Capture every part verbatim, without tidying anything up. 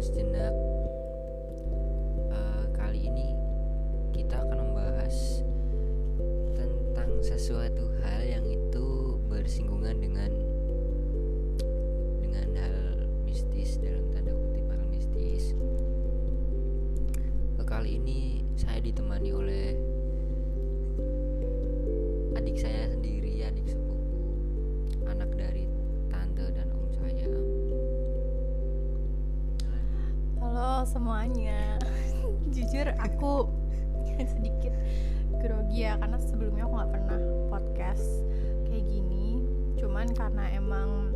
Renungan Sejenak. Uh, kali ini kita akan membahas tentang sesuatu hal yang itu bersinggungan dengan dengan hal mistis, dalam tanda kutip hal mistis. Uh, kali ini saya ditemani oleh adik saya sendiri, adik sepupu, anak dari tante dan om saya. Halo semuanya. Jujur aku sedikit grogi ya, karena sebelumnya aku gak pernah podcast kayak gini. Cuman karena emang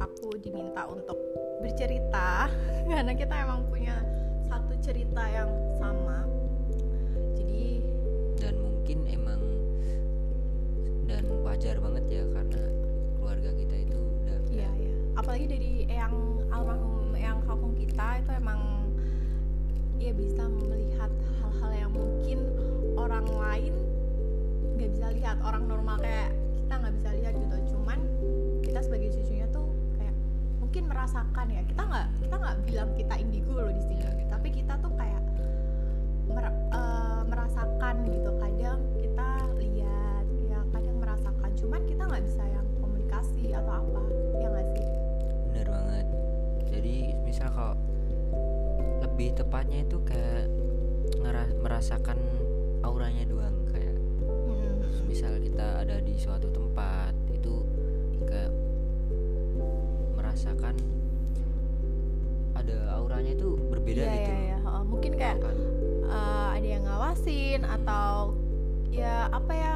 aku diminta untuk bercerita, karena kita emang punya satu cerita yang sama. Jadi dan mungkin emang dan wajar banget ya, karena keluarga kita itu udah iya, iya. Apalagi dari eyang almarhum yang kampung kita itu emang ya bisa melihat hal-hal yang mungkin orang lain nggak bisa lihat, orang normal kayak kita nggak bisa lihat gitu. Cuman kita sebagai cucunya tuh kayak mungkin merasakan ya, kita nggak kita nggak bilang kita indigo loh di sini, tapi kita tuh kayak mer- uh, merasakan gitu. Kadang kita lihat ya, kadang merasakan, cuman kita nggak bisa yang komunikasi atau apa ya, nggak sih? Bener banget. Jadi misal kalau lebih tepatnya itu kayak ngeras- merasakan auranya doang, kayak mm. misal kita ada di suatu tempat itu kayak merasakan ada auranya itu berbeda ya, gitu. Iya iya iya. Mungkin kayak uh, ada yang ngawasin hmm. atau ya apa ya,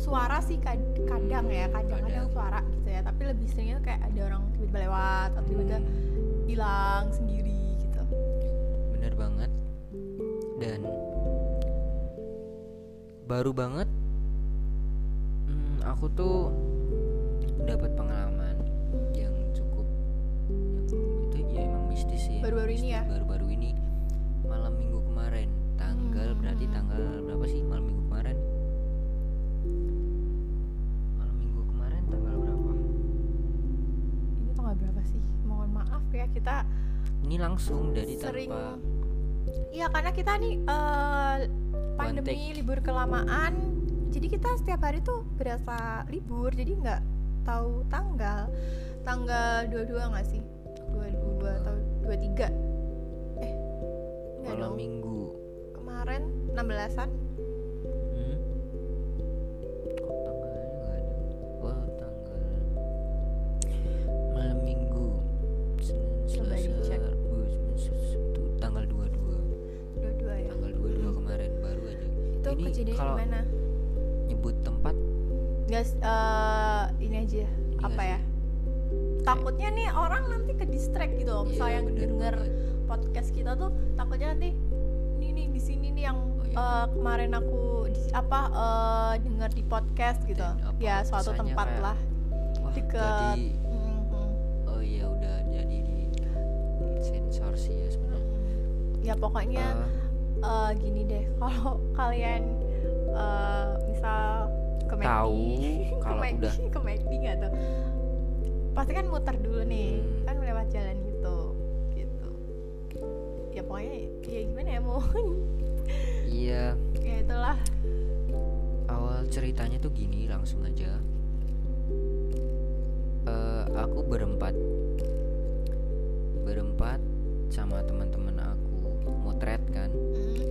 suara sih kadang ya, kadang-kadang suara gitu ya. Tapi lebih seringnya kayak ada orang tiba-tiba lewat atau tiba-tiba hmm. hilang sendiri gitu. Bener banget. Dan baru banget hmm, aku tuh dapat pengalaman yang cukup, yang itu ya emang mistis sih. Baru-baru mistis, ini ya. Baru-baru ini malam minggu kemarin. Tanggal hmm. berarti tanggal berapa sih malam minggu kemarin? Malam minggu kemarin tanggal berapa? Ini tanggal berapa sih? Mohon maaf ya, kita ini langsung dari sering, tanpa iya karena kita nih uh, pandemi kontek. Libur kelamaan, jadi kita setiap hari tuh berasa libur, jadi nggak tahu tanggal tanggal dua puluh dua nggak sih dua puluh dua atau dua puluh tiga eh malam minggu kemarin enam belasan hmm? Kok tanggalnya nggak ada? Wah, tanggal malam minggu Selasa, tanggal dua puluh dua ya? Tanggal dua puluh dua kemarin, baru aja. Itu kejadian gimana? Nyebut tempat Gas, uh, ini aja, ini apa ya? Sih? Takutnya nih orang nanti ke distract gitu loh. Misalnya yeah, yang denger banget podcast kita tuh, takutnya nanti ini nih di sini nih yang oh, iya. uh, kemarin aku di, apa uh, denger di podcast gitu. Ya suatu tempat kayak, lah wah, dekat. Jadi, mm-hmm. oh iya udah jadi di sensor sih ya sebenarnya. Ya pokoknya uh, uh, gini deh, kalau kalian uh, misal ke McD, ke McD, ke McD nggak tuh, pasti kan muter dulu nih, hmm. kan lewat jalan gitu, gitu. Ya pokoknya ya gimana ya mohon. Iya. Ya itulah. Awal ceritanya tuh gini, langsung aja. Uh, aku berempat. berempat sama teman-teman aku motret kan, hmm.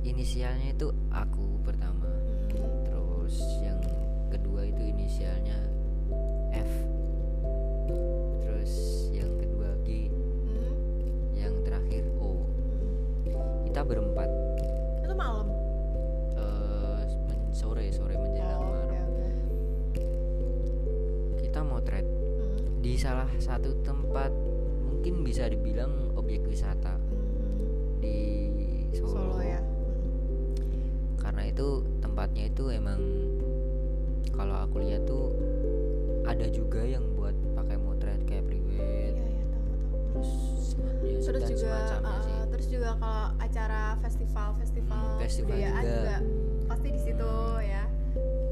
inisialnya itu aku pertama, hmm. terus yang kedua itu inisialnya F, terus yang kedua G, hmm. yang terakhir O. hmm. Kita berempat itu malam uh, men- sore sore menjelang oh, malam okay. Kita motret hmm. di salah satu tempat, mungkin bisa dibilang objek wisata hmm. di Solo, Solo ya. hmm. Karena itu tempatnya itu emang kalau aku lihat tuh ada juga yang buat pakai motret kayak priwet ya, ya, terus ya, terus juga uh, terus juga kalau acara festival festival hmm, budayaan juga. juga pasti di situ hmm. ya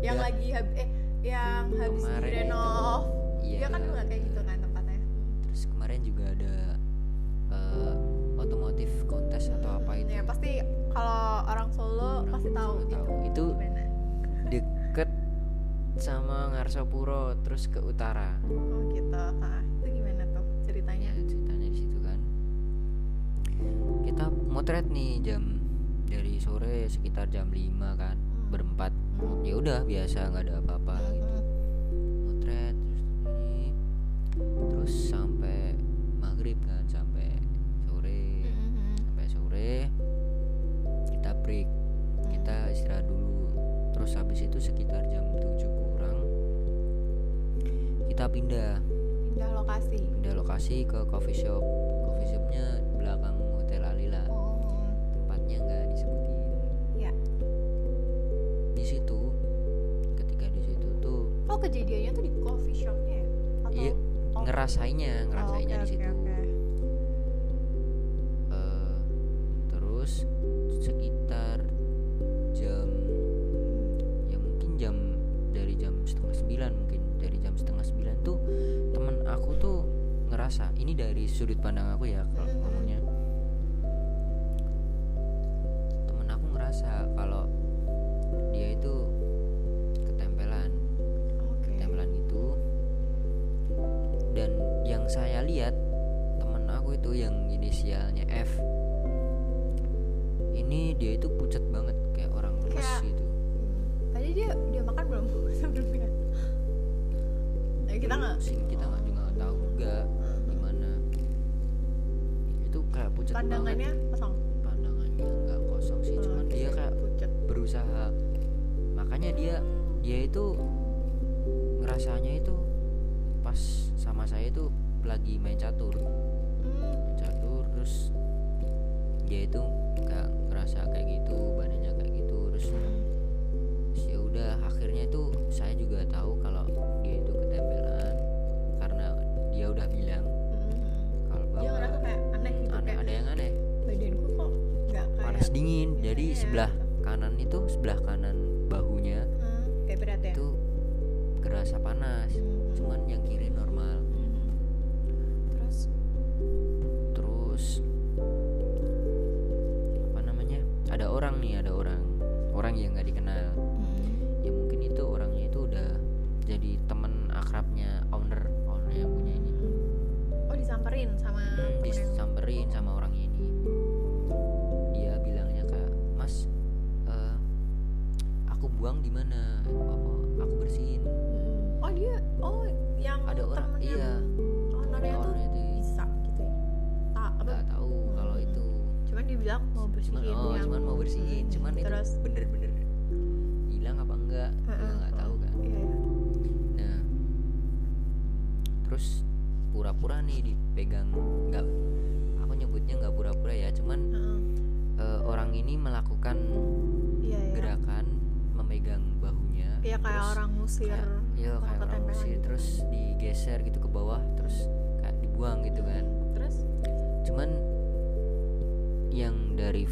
yang ya. lagi hab- eh yang hmm, habis direnov ya, ya kan juga kayak gitu kan. Terus kemarin juga ada otomotif kontes atau apa itu. Ya pasti kalau orang Solo orang pasti tahu itu. Itu deket sama Ngarsopuro terus ke utara. Oh gitu. Nah, itu gimana tuh ceritanya? Ya, ceritanya di situ kan. Kita motret nih jam dari sore sekitar jam lima kan, hmm. berempat. Hmm. Ya udah biasa nggak ada apa-apa hmm. gitu. Motret terus ini terus sampai maghrib kan, sampai sore, mm-hmm. sampai sore kita break, mm-hmm. kita istirahat dulu. Terus habis itu sekitar jam tujuh kurang kita pindah, pindah lokasi, pindah lokasi ke coffee shop. Coffee shopnya belakang Hotel Alila, oh. tempatnya nggak disebutin. Ya. Di situ, ketika di situ tuh. Oh kejadiannya tuh di coffee shopnya? Atau? Iya. ngerasainnya ngerasainnya oh, okay, di situ okay, okay. Uh, terus sekitar jam ya mungkin jam dari jam setengah sembilan mungkin dari jam setengah sembilan tuh teman aku tuh ngerasa ini dari sudut pandang aku ya kalau ngomongnya teman aku ngerasa kalau dia itu ketempelan okay. ketempelan gitu. Dan yang saya lihat teman aku itu yang inisialnya F ini dia itu pucat banget kayak orang lemes gitu. Tadi dia dia makan belum? Sebelumnya eh, kita nggak kita nggak juga nggak tahu juga gimana itu kayak pucat banget. Pandangannya kosong. Pandangannya nggak kosong sih, hmm, cuman dia kayak pucat. Berusaha. Makanya dia dia itu ngerasanya itu pas sama saya itu lagi main catur, main catur terus dia itu kayak ngerasa kayak gitu, badannya kayak gitu terus, terus ya udah akhirnya itu saya juga tahu kalau dia itu ketempelan karena dia udah bilang kalau bahwa dia ngerasa kayak aneh gitu, aneh, kayak ada yang aneh. Badanku kok nggak kayak panas dingin, jadi ya. sebelah kanan itu sebelah kanan bahunya hmm, kayak berat ya? Itu kerasa panas, hmm. cuman yang kiri normal. Hmm. Terus, terus apa namanya? Ada orang nih, ada orang, orang yang nggak dikenal. Hmm. Ya mungkin itu orangnya itu udah jadi teman akrabnya owner, owner yang punya ini. Oh disamperin sama? Hmm, disamperin yang... sama orang ini. Dia bilangnya kak, mas, uh, aku buang di mana? Aku bersihin. Oh dia, oh yang ada orang, iya, orangnya tuh itu bisa gitu ya? Tak, nggak tahu hmm. kalau itu. Cuman dia bilang mau bersihin. Cuman, oh, cuman mau bersihin, cuman terus itu bener-bener hilang apa enggak? Kita uh-uh. nggak tahu kan. Yeah. Nah, terus pura-pura nih dipegang, nggak, aku nyebutnya nggak pura-pura ya, cuman uh-uh. uh, orang ini melakukan yeah, yeah. gerakan memegang bahunya. Iya kayak terus, orang musir. Iya kayak orang musir gitu. Terus digeser gitu ke bawah terus kayak dibuang gitu kan. Terus cuman yang dari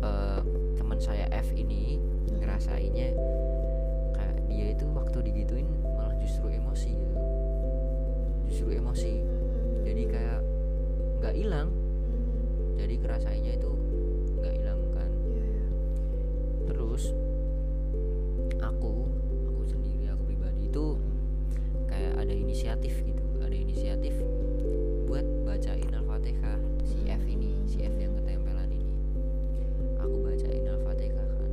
uh, teman saya F ini hmm. ngerasainnya kayak dia itu waktu digituin malah justru emosi gitu. Justru emosi. Hmm. Jadi kayak enggak hilang. Hmm. Jadi ngerasainnya itu enggak hilang kan. Yeah. Terus aku aku sendiri aku pribadi itu kayak ada inisiatif gitu, ada inisiatif buat bacain Al-Fatihah si F ini, si F yang ketempelan ini. Aku bacain Al-Fatihah kan.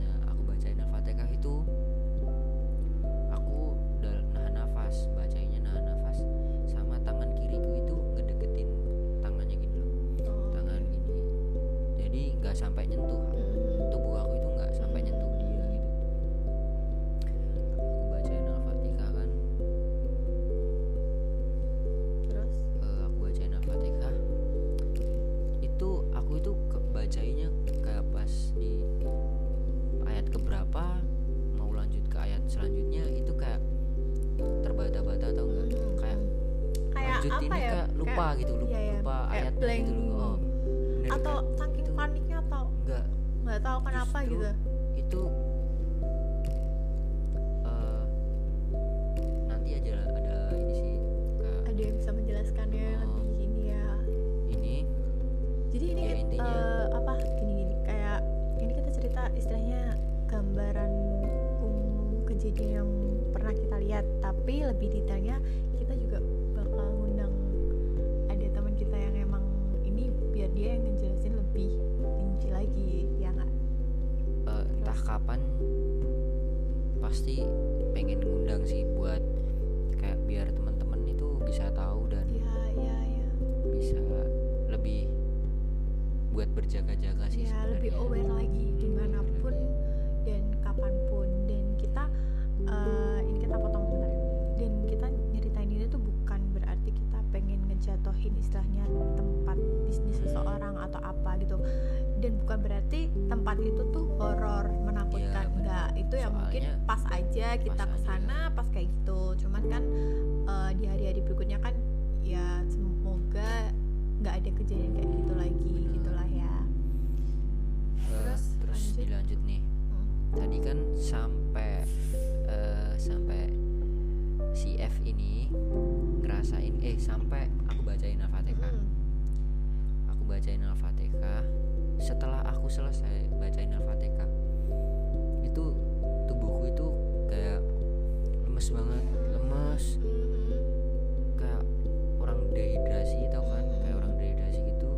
Nah, aku bacain Al-Fatihah itu aku udah nahan nafas, bacainya nahan nafas sama tangan kiriku itu ngedeketin tangannya gitu. Tangan gini. Jadi enggak sampai nyentuh tubuh aku itu enggak sampai nyentuh. Apa ya? Kak, lupa kayak, gitu, lupa, iya, iya. lupa ayat gitu dulu. Oh, atau kan? Saking itu, paniknya atau enggak enggak tahu kenapa gitu. Itu uh, nanti aja ada ini sih. Kak. Ada yang bisa menjelaskannya oh, lebih ini ya. Ini video yang pernah kita lihat, tapi lebih detailnya kita juga bakal ngundang ada teman kita yang emang ini biar dia yang ngejelasin lebih rinci lagi, ya nggak? Uh, entah kapan pasti pengen ngundang sih buat kayak biar teman-teman itu bisa tahu dan ya, ya, ya. bisa lebih buat berjaga-jaga sih ya, sebenarnya. Lebih aware lagi dimanapun dan kapanpun. Dan kita uh, ini kita potong sebentar. Dan kita nyeritain ini tuh bukan berarti kita pengen ngejatohin istilahnya tempat bisnis seseorang atau apa gitu. Dan bukan berarti tempat itu tuh horor menakutkan, ya, enggak. Itu ya mungkin pas aja kita pas kesana aja. Pas kayak gitu. Cuman kan uh, di hari-hari berikutnya kan ya semoga nggak ada kejadian kayak gitu lagi. Bener. Gitulah ya. Uh, terus terus lanjut. dilanjut nih. Hmm. Tadi kan sampai uh, sampai si F ini ngerasain eh sampai aku bacain Al-Fatihah. Hmm. Aku bacain Al-Fatihah. Setelah aku selesai bacain Al-Fatihah, itu tubuhku itu kayak lemes banget, lemes. Kayak orang dehidrasi tau kan? Kayak orang dehidrasi gitu,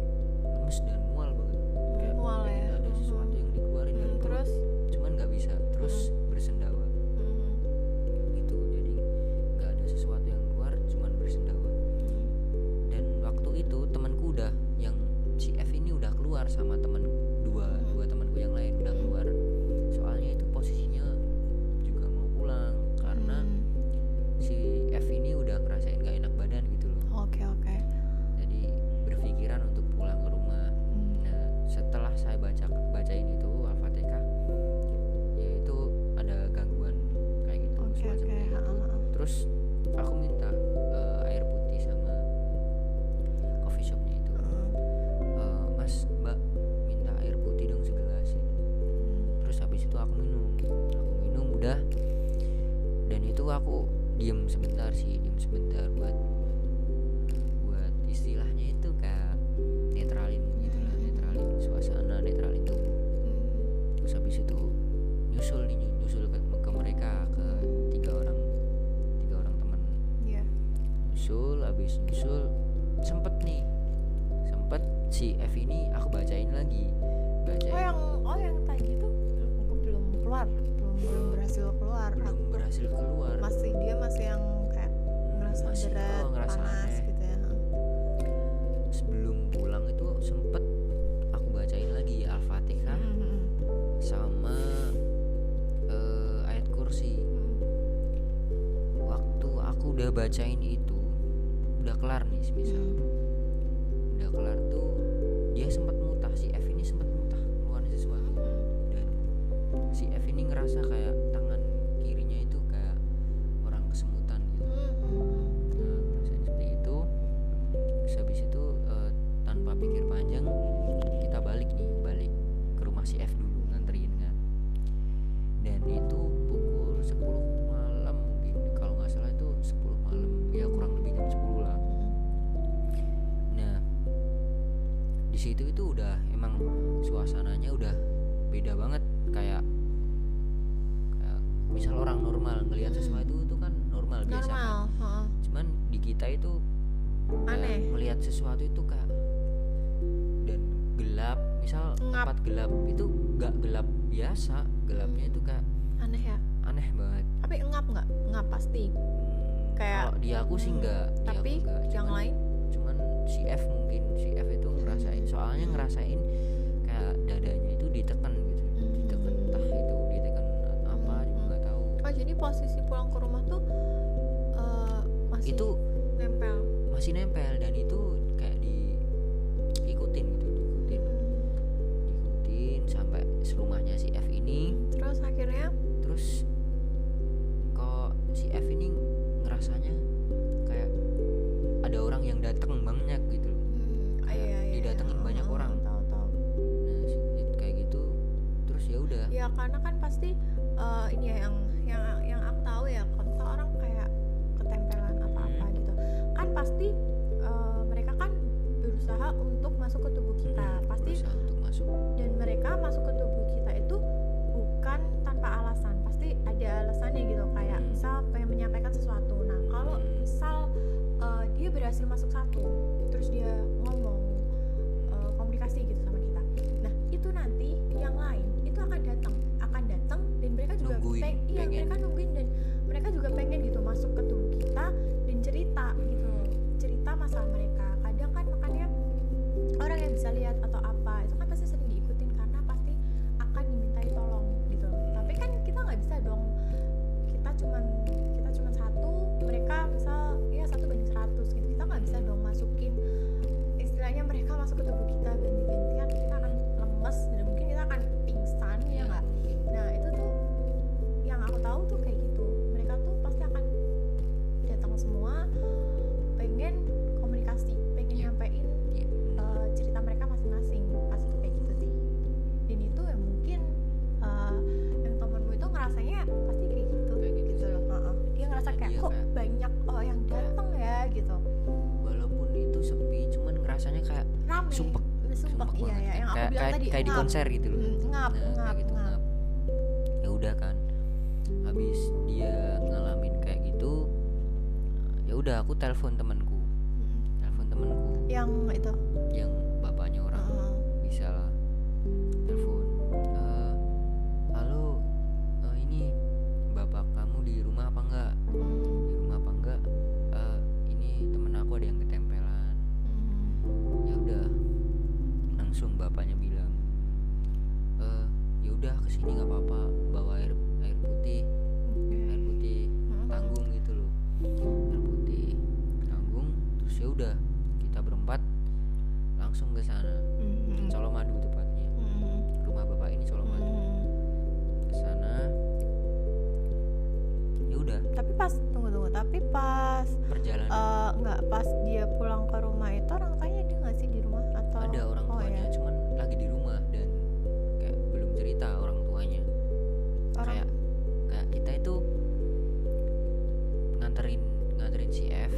lemes dan mual banget. Kayak mual ya. Ada sesuatu yang dikeluarin hmm, dari terus cuman enggak bisa. Terus hmm. bersendawa. Hmm. Gitu. Jadi enggak ada sesuatu yang keluar, cuman bersendawa. Hmm. Dan waktu itu temanku udah yang si F ini udah keluar sama teman dua, dua temanku yang lain udah keluar. Soalnya itu posisinya juga mau pulang karena hmm. si F ini udah ngerasain gak enak badan gitu loh. Oke okay, oke. Okay. Jadi berpikiran untuk pulang ke rumah. Hmm. Nah, setelah saya baca bacain itu Al-Fatihah, yaitu ada gangguan kayak gitu okay, semacam okay. itu. Uh-huh. Terus aku minta uh, air putih sama coffee shopnya itu. Uh-huh. Uh, Mas, Mbak, minta air putih dong segelas. Hmm. Terus habis itu aku minum, aku minum udah. Dan itu aku diem sebentar sih, diem sebentar buat buat istilahnya itu kayak netralin gitu lah, netralin suasana, netralin tubuh. Terus habis itu nyusul nih, nyusul ke, ke mereka, ke tiga orang, tiga orang teman. Yeah. Nyusul, habis nyusul sempet nih. Sempet si F ini aku bacain lagi. Bacain. Oh yang oh yang tadi tuh aku belum keluar, belum belum berhasil keluar. Belum aku berhasil keluar. Masih dia masih yang kayak ngerasa berat, panas aneh. Gitu ya. Sebelum pulang itu sempet aku bacain lagi Al-Fatihah mm-hmm. sama uh, ayat kursi. Mm-hmm. Waktu aku udah bacain itu udah kelar nih semisal. Mm-hmm. Udah kelar tuh dia sempat mutah, si F ini sempat mutah keluar sesuatu. Dan si F ini ngerasa kayak tangan kirinya itu kayak orang kesemutan gitu. Nah, ngerasain seperti itu. Terus habis itu uh, tanpa pikir panjang kita balik nih, balik ke rumah si F dulu nganterin kan. Dan itu pukul sepuluh malam mungkin kalau nggak salah itu sepuluh malam ya, kurang lebih jam sepuluh lah. Di situ itu udah emang suasananya udah beda banget, kayak, kayak misal orang normal ngelihat sesuatu itu kan normal, normal biasa kan. Huh. Cuman di kita itu aneh. Melihat sesuatu itu kayak dan gelap, misal Ngap. tempat gelap itu gak gelap biasa, gelapnya itu kayak aneh ya. Aneh banget. Tapi ngap nggak? Ngap pasti. Hmm, kayak di aku sih enggak. Hmm, tapi enggak. Cuman, yang lain? Cuman si F mungkin si F itu ngerasain, soalnya ngerasain kayak dadanya itu ditekan gitu, ditekan entah itu ditekan apa juga nggak tahu. Oh jadi posisi pulang ke rumah tuh uh, masih itu nempel, masih nempel dan itu kayak diikutin gitu, diikutin, diikutin sampai serumahnya si F ini. Terus akhirnya? Terus kok si F ini ngerasanya kayak ada orang yang datang banyak gitu loh. Hmm, kayak iya, iya, didatengin iya, banyak iya, orang. Tahu, tahu. Nah, kayak gitu. Terus ya udah. Ya karena kan pasti uh, ini ya yang yang yang aku tahu ya, kalau orang kayak ketempelan apa-apa hmm. gitu. Kan pasti uh, mereka kan berusaha untuk masuk ke tubuh kita. Hmm, pasti untuk masuk. Dan mereka masuk ke tubuh kita itu bukan tanpa alasan. Pasti ada alasannya gitu. masuk satu, terus dia ngomong e, komunikasi gitu sama kita. Nah itu nanti yang lain itu akan datang, akan datang dan mereka juga nungguin, peng- iya mereka nungguin dan mereka juga pengen gitu masuk ke tubuh kita dan cerita gitu, cerita masalah mereka. Kadang kan makanya orang yang bisa lihat atau apa itu kan pasti sering diikutin karena pasti akan dimintai tolong gitu. Tapi kan kita nggak bisa dong, kita cuman kita cuman satu, mereka misal ya satu banding seratus gitu, kita nggak bisa dong masukin istilahnya mereka masuk ke tubuh kita ganti-gantian, kita akan lemes dan mungkin kita akan pingsan ya nggak. Nah itu tuh yang aku tahu tuh kayak gitu, mereka tuh pasti akan datang semua pengen komunikasi, pengen nyampein Uh, cerita mereka masing-masing pas kayak gitu sih. Dan itu ya mungkin uh, yang temenmu itu ngerasanya pasti kayak gitu kayak gitu, gitu loh. Uh-uh. Dia ngerasa kayak kok kayak banyak oh yang datang ya gitu, walaupun itu sepi cuman ngerasanya kayak rame, sumpek sumpek, sumpek iya, iya. Yang aku bilang kayak, tadi kayak ngap, di konser gitu loh, ngap nah, ngap gitu, ngap, ngap. Ya udah kan habis dia ngalamin kayak gitu, ya udah aku telepon temanku telepon temanku yang itu yang bapaknya orang uh-huh. bisa lah telepon, uh, halo uh, ini bapak kamu di rumah apa enggak, di rumah apa enggak, uh, ini temen aku ada yang ketempelan. Ya udah langsung bapaknya bilang uh, ya udah kesini nggak apa-apa, bawa air air putih air putih tanggung gitu loh, air putih tanggung. Terus ya udah langsung ke sana, mm-hmm. Colomadu tepatnya, mm-hmm. rumah bapak ini Colomadu, mm-hmm. ke sana, ya udah. Tapi pas tunggu tunggu, tapi pas perjalanan, uh, nggak pas dia pulang ke rumah itu orang tuanya dia nggak sih di rumah atau ada orang oh, tuanya, ya? Cuman lagi di rumah dan kayak belum cerita orang tuanya, orang... kayak kayak kita itu nganterin nganterin si F,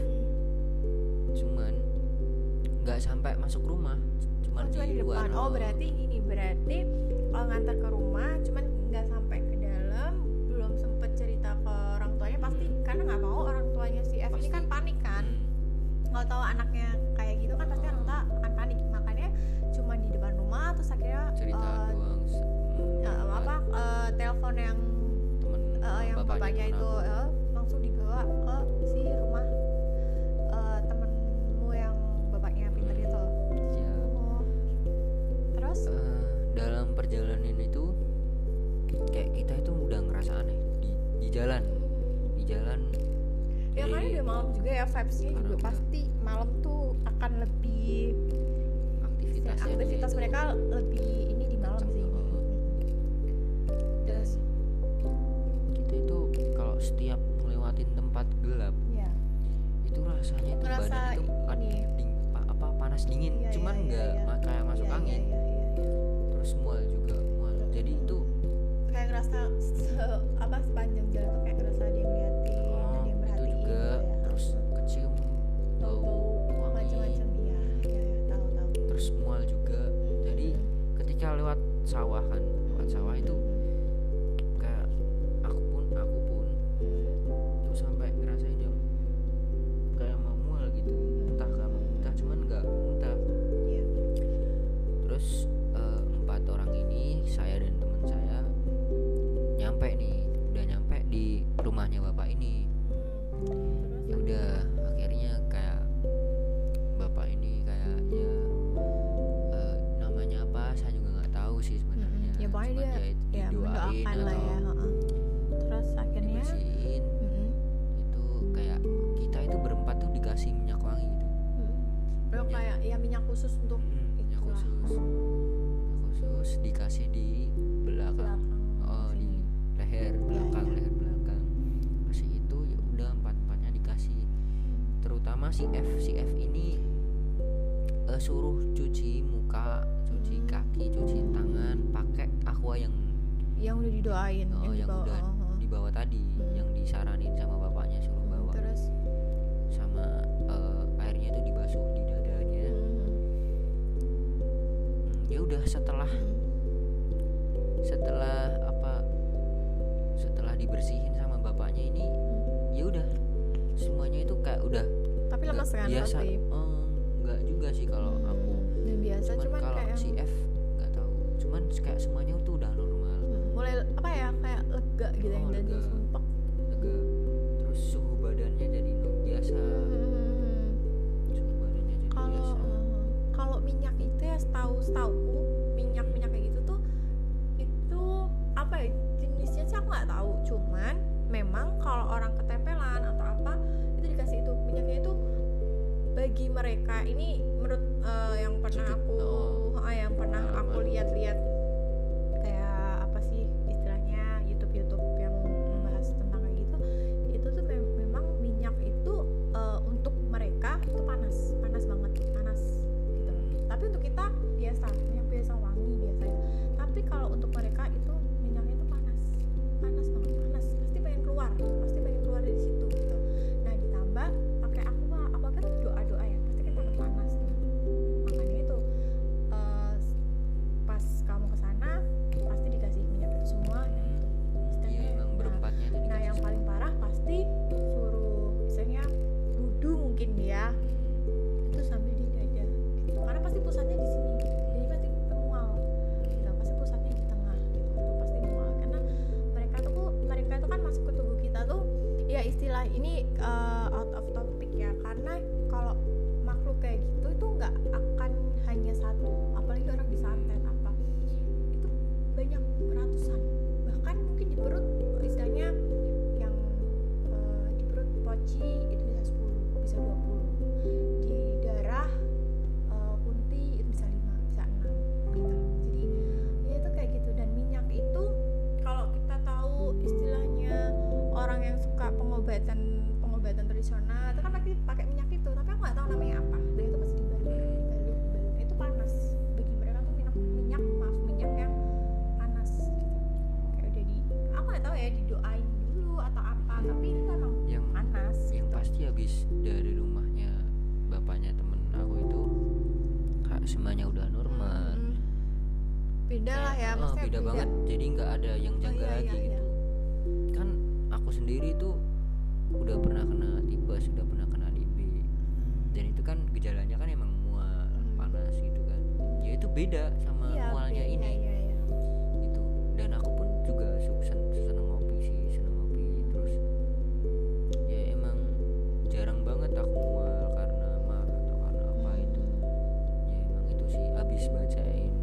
cuman nggak sampai masuk rumah, cuman oh, cuma di luar. Oh berarti gini, berarti oh, ngantar ke rumah, cuman nggak sampai ke dalam, belum sempet cerita ke orang tuanya pasti, karena nggak mau orang tuanya si F pasti. Ini kan panik kan, kalau tahu anaknya kayak gitu kan pasti oh. orang tua akan panik, makanya cuman di depan rumah, terus akhirnya cerita uh, doang, uh, apa uh, telepon yang temen uh, yang bapaknya, bapaknya itu uh, langsung dibawa ke si rumah uh, temenmu yang pinter itu. Ya. Oh. Terus uh, dalam perjalanan itu kayak kita itu udah ngerasa aneh di di jalan. Di jalan. Ya karena udah malam juga ya, vibes-nya juga pasti malam tuh akan lebih aktivitas aktivitas mereka lebih ini di malam sih. Terus kita itu kalau setiap ngelewatin tempat gelap, ya. Itu rasanya itu ngerasa badan itu aneh. Panas dingin, iya, cuman nggak iya, iya. kayak masuk iya, angin, iya, iya, iya. Terus mual juga, mual. Jadi itu kayak ngerasa se, apa sepanjang jalan tuh kayak ngerasa dia ngeliatin, oh, dia merhatiin. Itu juga, ya. Terus kecium bau wangi, macam-macam ya, ya, ya, tahu tahu. Terus mual juga. Mm-hmm. Jadi ketika lewat sawah kan, lewat sawah itu kayak aku pun aku pun mm-hmm. tuh sampai ngerasain jam kayak mau mual gitu, entah kamu. Cuman nggak muntah. Yeah. Terus uh, empat orang ini, saya dan teman saya nyampe nih, udah nyampe di rumahnya bapak ini. Ya udah akhirnya kayak bapak ini kayak ya uh, namanya apa saya juga nggak tahu sih sebenarnya. Mm-hmm. Ya pokoknya dia, dia didoain atau lah ya. Terus akhirnya mm-hmm. itu kayak kita itu berempat tuh dikasih minyak wangi gitu. Belum kayak ya minyak khusus untuk hmm, minyak khusus minyak khusus dikasih di belakang, belakang. Oh sini. Di leher belakang ya, ya. leher belakang kasih itu, ya udah empat empatnya dikasih, terutama si F si F ini uh, suruh cuci muka, cuci kaki, cuci tangan pakai aqua yang yang udah didoain oh, yang, yang dibawa, udah uh-huh. dibawa tadi hmm. yang disaranin sama bapaknya suruh bawa. Terus sama uh, airnya itu dibasuh di dadanya. hmm, ya udah setelah setelah apa setelah dibersihin sama bapaknya ini, ya udah semuanya itu kayak udah tapi lemas kan biasa, pasti nggak tahu, cuman memang kalau orang ketempelan atau apa itu dikasih itu minyaknya itu bagi mereka ini menurut uh, yang pernah aku ah uh, yang pernah aku lihat-lihat kayak apa sih istilahnya YouTube-YouTube yang membahas tentang kayak gitu, itu tuh mem- memang minyak itu uh, untuk mereka itu panas panas banget panas gitu, tapi untuk kita biasa yang biasa wangi biasanya, tapi kalau untuk mereka itu minyaknya itu panas panas banget panas pasti pengen keluar pasti pengen keluar dari situ gitu. Nah ditambah pakai aku apakah doa doa ya pasti kan panas panas makanya itu uh, pas kamu kesana pasti dikasih minyak itu semua hmm. gitu. Ya, yang berempatnya nah, nah yang paling parah pasti suruh misalnya wudu mungkin ya hmm. itu sambil di dada gitu. Karena pasti pusatnya di sini jadi pasti mual gitu, pasti pusatnya di tengah gitu pasti mual karena mereka tuh mereka tuh kan masuk ke tubuh kita tuh ya istilah ini uh, out of topic ya, karena kalau makhluk kayak gitu itu nggak akan hanya satu, apalagi orang disantet apa itu banyak ratusan, bahkan mungkin di perut istilahnya yang uh, di perut poci itu bisa sepuluh, bisa dua puluh, di darah uh, kunti itu bisa lima, bisa enam gitu. Jadi ya itu kayak gitu. Dan minyak itu kalau kita tahu istilahnya orang yang suka pengobatan pengobatan tradisional itu kan pasti pakai minyak itu, tapi aku nggak tahu namanya apa. Dan itu pasti dibalur, dibalur, dibalur. Itu panas bagi mereka tuh minyak, minyak maaf minyak yang panas gitu. Kayak udah di, aku nggak tahu ya didoain dulu atau apa, tapi itu emang yang panas. Yang gitu. Pasti habis dari rumahnya bapaknya temen aku itu, semuanya udah normal. Hmm. Beda lah ya, oh, beda, beda banget. Jadi nggak ada yang jaga oh, iya, lagi iya, gitu. Iya. Kan aku sendiri tuh udah pernah kena tipes, udah pernah kena D B, dan itu kan gejalanya kan emang mual, panas gitu kan. Ya itu beda sama ya, mualnya iya, ini, iya, iya. Gitu. Dan aku pun juga seneng ngopi sih, seneng ngopi terus. Ya emang jarang banget aku mual karena marah atau karena apa itu. Ya emang itu sih abis bacain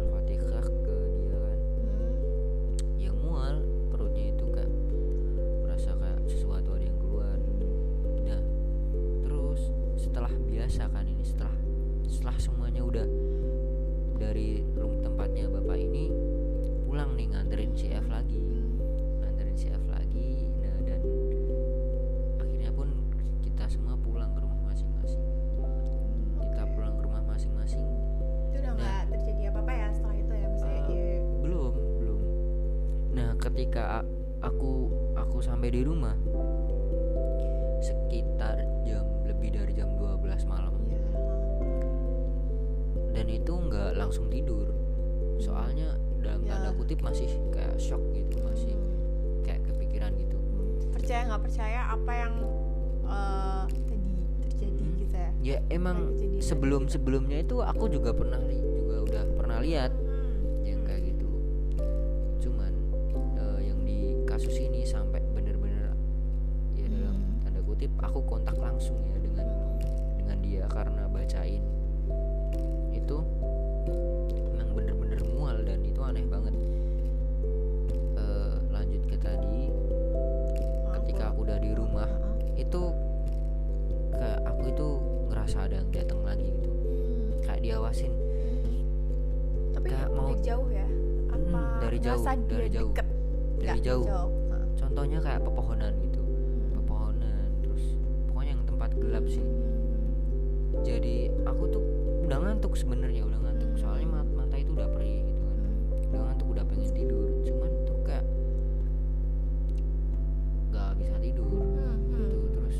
Al-Fatihah ke dia kan. Ya mual perutnya itu kan. Rasa kayak sesuatu ada yang keluar. Nah, terus setelah biasa kan ini setelah setelah semuanya udah dari room tempatnya bapak ini pulang nih nganterin C F lagi, nganterin C F lagi. Nah dan akhirnya pun kita semua pulang ke rumah masing-masing. Kita pulang ke rumah masing-masing. Itu udah nggak nah, terjadi apa-apa ya setelah itu ya misalnya? Uh, ya. Belum belum. Nah ketika aku aku sampai di rumah sekitar jam lebih dari jam dua belas malam yeah. Dan itu nggak langsung tidur soalnya dalam yeah. tanda kutip masih kayak shock gitu, masih kayak kepikiran gitu, percaya nggak percaya apa yang uh, tadi terjadi hmm. gitu ya. Ya emang sebelum sebelumnya itu aku juga pernah li- juga udah pernah lihat hmm. yang kayak gitu, cuman uh, yang di kasus ini sampai bener-bener ya dalam tanda kutip aku kontak langsung ya dengan dengan dia karena bacain itu emang bener-bener mual dan itu aneh banget. E, lanjut ke tadi ketika aku udah di rumah itu kayak aku itu ngerasa ada yang datang lagi gitu, kayak diawasin tapi kayak mau jauh ya apa hmm, dari jauh dari jauh deket. Dari jauh, jauh. Contohnya kayak pepohonan gitu, pepohonan terus pokoknya yang tempat gelap sih. Jadi aku tuh udah ngantuk sebenarnya, udah ngantuk soalnya mata, mata itu udah perih gitu kan, udah ngantuk udah pengen tidur, cuman tuh kayak nggak bisa tidur gitu, terus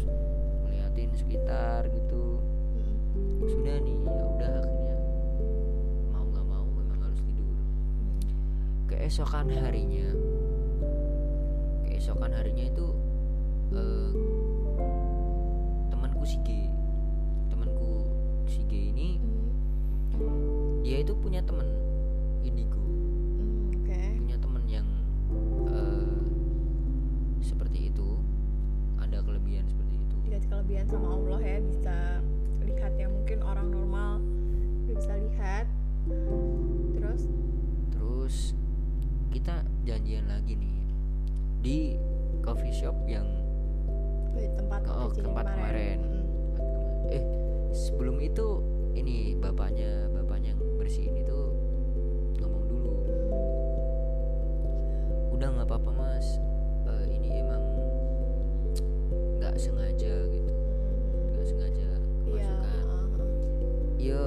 ngeliatin sekitar gitu. Sudah nih, ya udah akhirnya mau nggak mau memang harus tidur. Keesokan harinya. Keesokan harinya itu eh, temanku si G, temanku si G ini mm. dia itu punya teman indigo, mm, okay. punya teman yang eh, seperti itu, ada kelebihan seperti itu. Dikasih kelebihan sama Allah ya, bisa lihat ya mungkin orang normal dia bisa lihat. Terus? Terus kita janjian lagi nih. di coffee shop yang di tempat oh, tempat kemarin. kemarin. Hmm. Eh, sebelum itu ini bapaknya bapaknya yang bersihin itu ngomong dulu. Udah enggak apa-apa, Mas. Uh, ini emang enggak sengaja gitu. Enggak sengaja kemasukan. Ya, uh-huh. ya,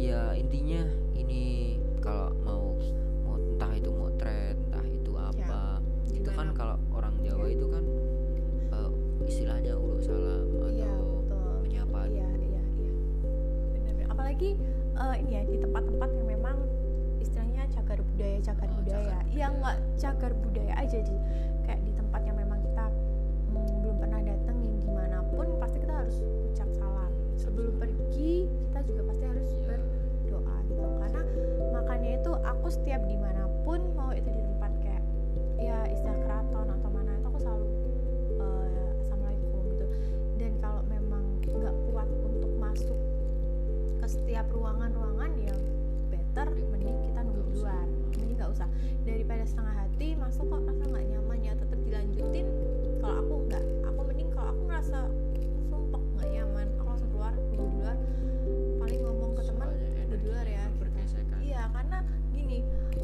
ya intinya ini kalau mau mau entah itu motret, entah itu apa. Ya, itu kan kalau orang Jawa itu kan uh, istilahnya uluk salam atau ya, menyapa. Iya, iya, iya. Benar-benar. Apalagi uh, ini ya di tempat-tempat yang memang istilahnya cagar budaya, cagar oh, budaya. Yang enggak cagar budaya aja di kayak di tempat yang memang kita mm, belum pernah datengin dimanapun pasti kita harus ucap salam. Sebelum pergi kita juga pasti harus berdoa gitu. Karena makanya itu aku setiap dimanapun mau itu di tempat kayak ya istilah keraton atau mana itu aku selalu uh, assalamualaikum gitu. Dan kalau memang enggak kuat untuk masuk ke setiap ruangan-ruangan yang mending kita nunggu di luar, mending nggak usah daripada setengah hati masuk kok rasa nggak nyaman ya tetap dilanjutin. Kalau aku nggak, aku mending kalau aku ngerasa sumpek nggak nyaman aku langsung keluar, nunggu di luar, paling ngomong ke teman nunggu di luar ya gitu. Iya karena gini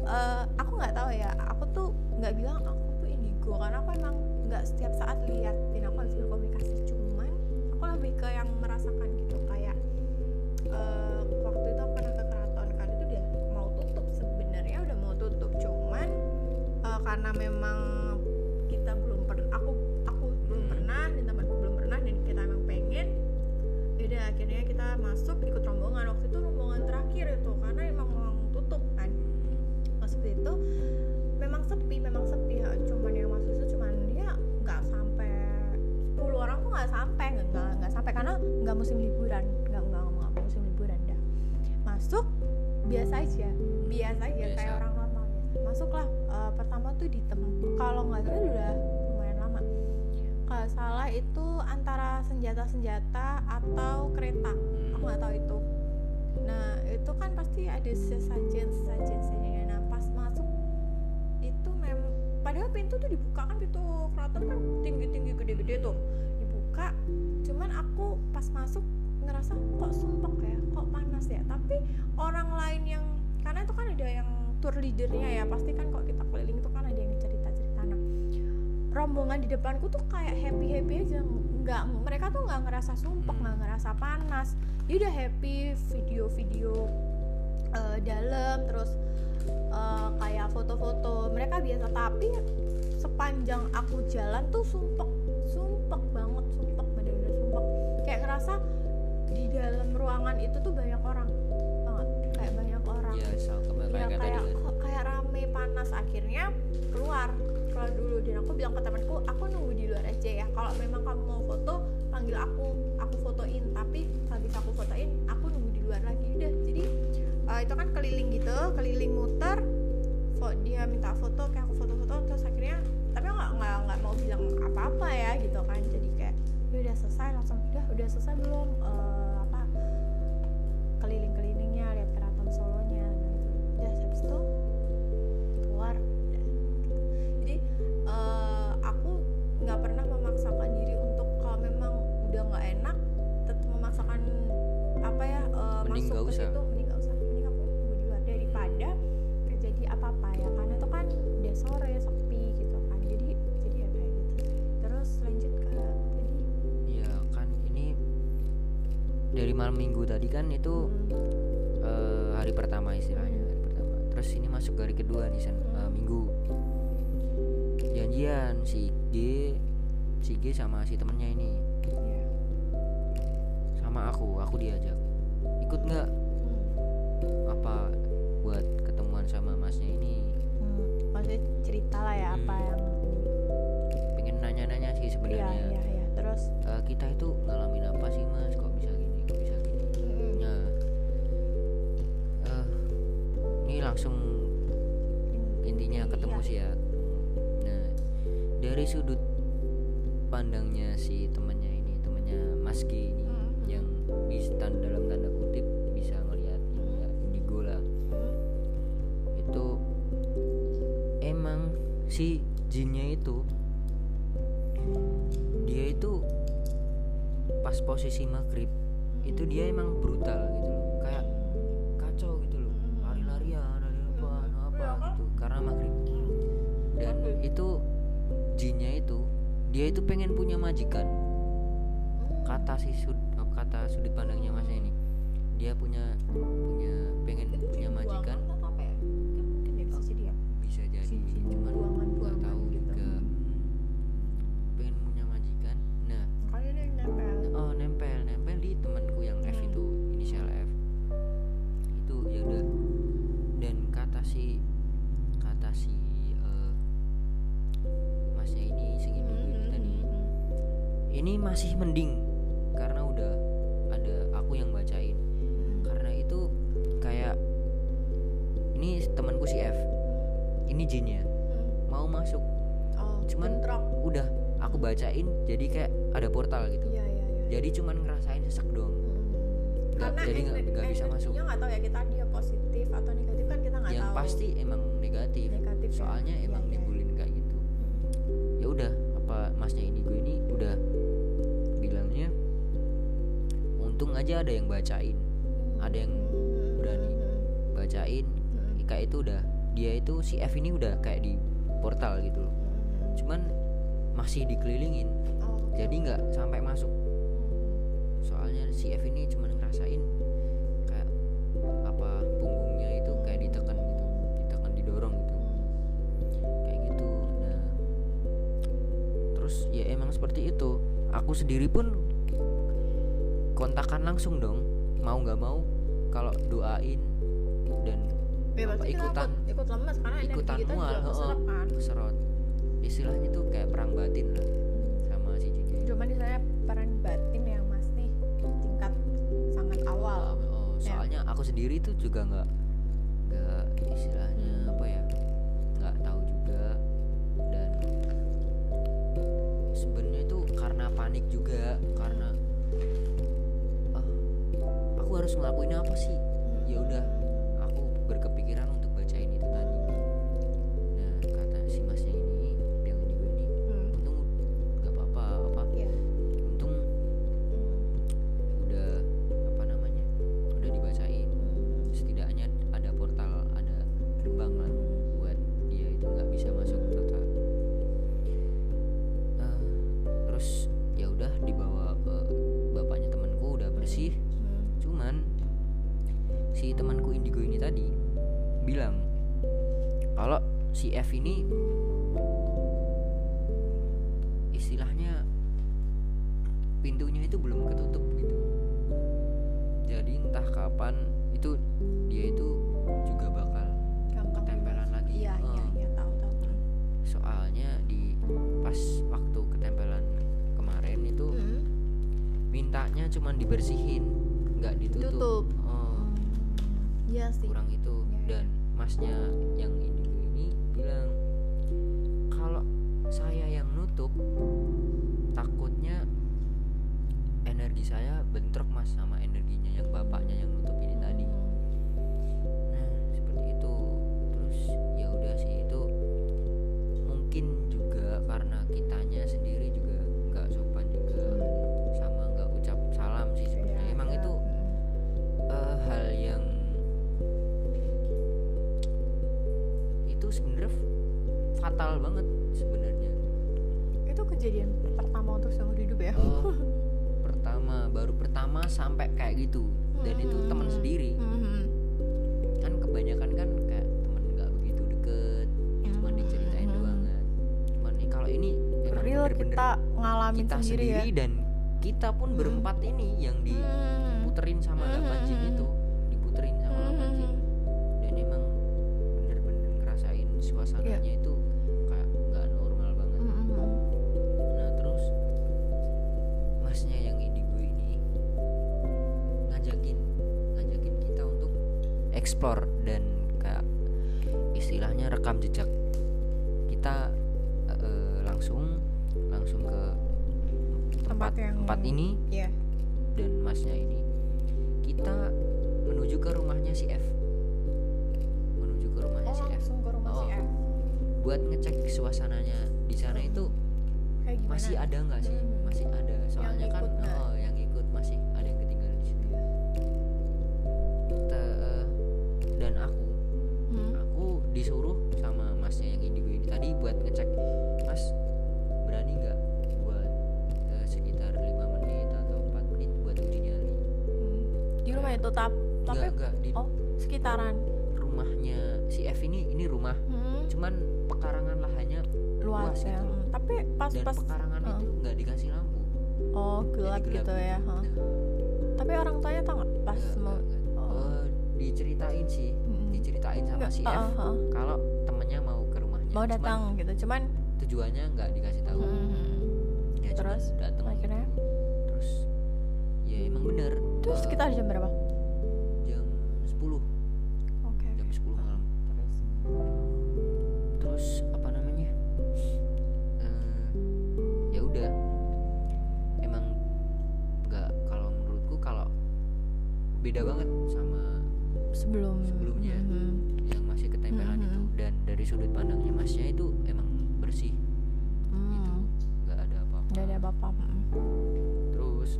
uh, aku nggak tahu ya, aku tuh nggak bilang aku tuh indigo karena aku emang nggak setiap saat lihat dan aku harus berkomunikasi, cuman aku lebih ke yang merasakan gitu kayak uh, waktu itu aku pernah ke keraton kan itu udah mau tutup sebenarnya udah mau tutup cuman uh, karena memang kita belum pernah aku aku belum pernah dan temanku belum pernah dan kita emang pengen yaudah akhirnya kita masuk ikut rombongan waktu itu rombongan terakhir itu karena emang mau tutup kan waktu itu memang sepi memang sepi ya. Cuman yang masuk itu cuman dia ya, nggak sampai sepuluh orang tuh nggak sampai nggak nggak sampai karena nggak musim liburan nggak nggak ngomong apa musim liburan dah masuk biasa aja biasa aja biasa. Kayak orang normal masuklah uh, pertama tuh di tempat kalau nggak salah udah lumayan lama kalau salah itu antara senjata-senjata atau kereta aku nggak tahu itu. Nah itu kan pasti ada sesajen-sesajen sini. Nah pas masuk itu memang padahal pintu tuh dibuka kan pintu keraton kan tinggi-tinggi gede-gede tuh dibuka cuman aku pas masuk ngerasa kok sumpek ya kok panas ya tapi orang lain yang karena itu kan ada yang tour leadernya ya pasti kan kalau kita keliling itu kan ada yang cerita-cerita. Nah rombongan di depanku tuh kayak happy-happy aja nggak mereka tuh nggak ngerasa sumpek nggak ngerasa panas dia udah happy video-video uh, dalam terus Uh, kayak foto-foto mereka biasa tapi sepanjang aku jalan tuh sumpek sumpek banget sumpek bener-bener sumpek kayak ngerasa di dalam ruangan itu tuh banyak orang banget kayak banyak orang ya, ya kayak oh, kayak rame panas akhirnya keluar keluar dulu dan aku bilang ke temanku aku nunggu di luar aja ya kalau memang kamu mau foto panggil aku aku fotoin tapi habis aku fotoin aku nunggu di luar lagi udah jadi Uh, itu kan keliling gitu, keliling muter. Dia minta foto, kayak aku foto-foto terus akhirnya, tapi nggak nggak nggak mau bilang apa-apa ya gitu kan. Jadi kayak, udah selesai langsung udah udah selesai belum uh, apa keliling-kelilingnya lihat keraton Solonya gitu. Udah habis itu keluar. Udah. Jadi uh, aku nggak pernah memaksakan diri untuk kalau memang udah nggak enak, tetap memaksakan apa ya uh, masuk ke situ. Pada terjadi apa-apa ya karena itu kan udah sore sepi gitu kan jadi jadi ya kayak gitu terus lanjut ke tadi ya kan ini dari malam minggu tadi kan itu hmm. uh, hari pertama istilahnya hari pertama terus ini masuk hari kedua nih sen hmm. uh, minggu janjian si G si G sama si temennya ini yeah. sama aku aku diajak ikut nggak hmm. apa buat ketemuan sama masnya ini hmm, maksudnya cerita lah ya hmm. apa yang pengen nanya-nanya sih sebenarnya ya, ya, ya. Terus uh, kita itu ngalamin apa sih mas kok bisa gini kok bisa gini hmm. Nah uh, ini langsung hmm. intinya ketemu ya. Sih ya nah dari sudut pandangnya si temannya ini temannya Mas G ini hmm. yang di stand dalam tanda kutip bisa ngelihat ya, indigo lah itu emang si jinnya itu dia itu pas posisi maghrib itu dia emang brutal gitu loh, kayak kacau gitu loh, lari-larian, apa-apa gitu karena maghrib. Dan itu jinnya itu dia itu pengen punya majikan, kata si sud kata sudut pandangnya Mas ini, dia punya punya pengen punya majikan. Bisa jadi, cuman nggak tahu juga, pengen punya majikan. Nah, oh nempel nempel di temanku yang F itu, inisial F itu, ya udah. Dan kata si kata si uh, masnya ini segini ini tadi, ini masih mending karena udah ada aku yang bacain. Karena itu kayak ini temanku si F ini jinnya mau masuk, oh, cuman bentrok. Udah aku bacain jadi kayak ada portal gitu, ya, ya, ya. Jadi cuman ngerasain sesek doang, hmm. gak, jadi nggak nggak bisa masuk. Kita nggak tahu ya kita dia positif atau negatif kan, kita nggak tahu. Yang pasti emang negatif, negatif soalnya ya, emang ya, nimbulin ya. Kayak gitu. Ya udah, apa masnya ini gue ini udah bilangnya untung aja ada yang bacain, ada yang berani bacain. Kayak itu udah, dia itu si F ini udah kayak di portal gitu loh, cuman masih dikelilingin, jadi nggak sampai masuk. Soalnya si F ini cuman ngerasain kayak apa punggungnya itu kayak ditekan gitu, ditekan didorong gitu, kayak gitu. Nah, terus ya emang seperti itu. Aku sendiri pun kontakan langsung dong, mau nggak mau kalau doain dan apa, ikutan ikut, ikut lemes, karena ikutan mual, keserot. Istilahnya tuh kayak perang batin lah sama si Jiji. Cuman di sana perang batin yang masih tingkat sangat awal. Oh, oh, soalnya ya. Aku sendiri tuh juga nggak nggak istilahnya apa ya, nggak tahu juga. Dan sebenarnya itu karena panik juga, karena ah, aku harus ngelakuin apa sih? Ya udah, berkepikiran untuk bacain itu tadi. Nah, kata si masnya ini, yang di gue ini, hmm. untung nggak apa-apa, apa, yeah. untung udah apa namanya, udah dibacain. Setidaknya ada portal, ada gerbang lah buat dia itu nggak bisa masuk total. Nah, terus ya udah dibawa ke bapaknya temanku, udah bersih. Cuman si temanku indigo ini tadi bilang kalau si F ini istilahnya pintunya itu belum ketutup gitu, jadi entah kapan itu dia itu juga bakal ketempelan lagi. Iya, iya, iya, tahu, tahu. Soalnya di pas waktu ketempelan kemarin itu hmm. mintanya cuman dibersihin, nggak ditutup. Ya, kurang itu ya. Dan masnya yang indigo ini bilang kalau saya yang nutup takutnya energi saya bentrok mas sama energinya yang bapaknya yang nutup ini tadi. Nah, seperti itu. Terus ya udah sih, itu mungkin juga karena kitanya sendiri juga nggak sopan juga, sama nggak ucap salam sih sebenarnya. Emang itu uh, hal yang sebenarnya fatal banget sebenarnya. Itu kejadian pertama untuk seumur hidup ya. Uh, pertama, baru pertama sampai kayak gitu. Dan mm-hmm. itu teman sendiri. Mm-hmm. Kan kebanyakan kan kayak teman nggak begitu deket, mm-hmm. cuman diceritain mm-hmm. doang kan. Cuman nih kalau ini emang real, bener-bener kita ngalamin kita sendiri, sendiri ya? Dan kita pun mm-hmm. berempat ini yang diputerin sama mm-hmm. delapan jin itu, diputerin sama mm-hmm. delapan jin. Dan emang suasananya yeah. itu kayak nggak normal banget. Mm-hmm. Nah, terus masnya yang indigo ini ngajakin ngajakin kita untuk explore dan kayak istilahnya rekam jejak kita, uh, langsung langsung ke tempat tempat, yang... tempat ini yeah. dan masnya ini kita menuju ke rumahnya si F. Rumahnya oh, si F. Ke rumah oh, si F buat ngecek suasananya di sana itu kayak gimana? Masih ada nggak sih? Hmm. Masih ada. Soalnya yang kan oh, yang ikut masih ada yang ketinggalan di situ. Te, dan aku, hmm? aku disuruh sama masnya yang indigo ini tadi buat ngecek, mas berani nggak buat uh, sekitar lima menit atau empat menit buat uji nyali. Hmm. Di rumah itu tap, tapi enggak, di, oh sekitaran rumahnya si F ini ini rumah, hmm. cuman pekarangan lahannya luas ya. Gitu loh. Tapi pas-pas pekarangan uh. itu nggak dikasih lampu. Oh gelap, gelap gitu ya. Huh? Nah. Tapi orang tuanya tahu nggak pas gak, mau gak, gak. Oh. Uh, diceritain sih, hmm. diceritain sama nggak, si F uh, uh. kalau temennya mau ke rumahnya. Mau datang gitu, cuman tujuannya nggak dikasih tahu. Hmm. Ya, terus datang akhirnya. Terus ya emang bener. Terus uh, kita jam berapa? Terus apa namanya uh, ya udah emang nggak, kalau menurutku kalau beda banget sama sebelum sebelumnya mm-hmm. yang masih ketempelan mm-hmm. itu, dan dari sudut pandangnya masnya itu emang bersih mm. gitu, nggak ada apa-apa nggak ada apa-apa mm. Terus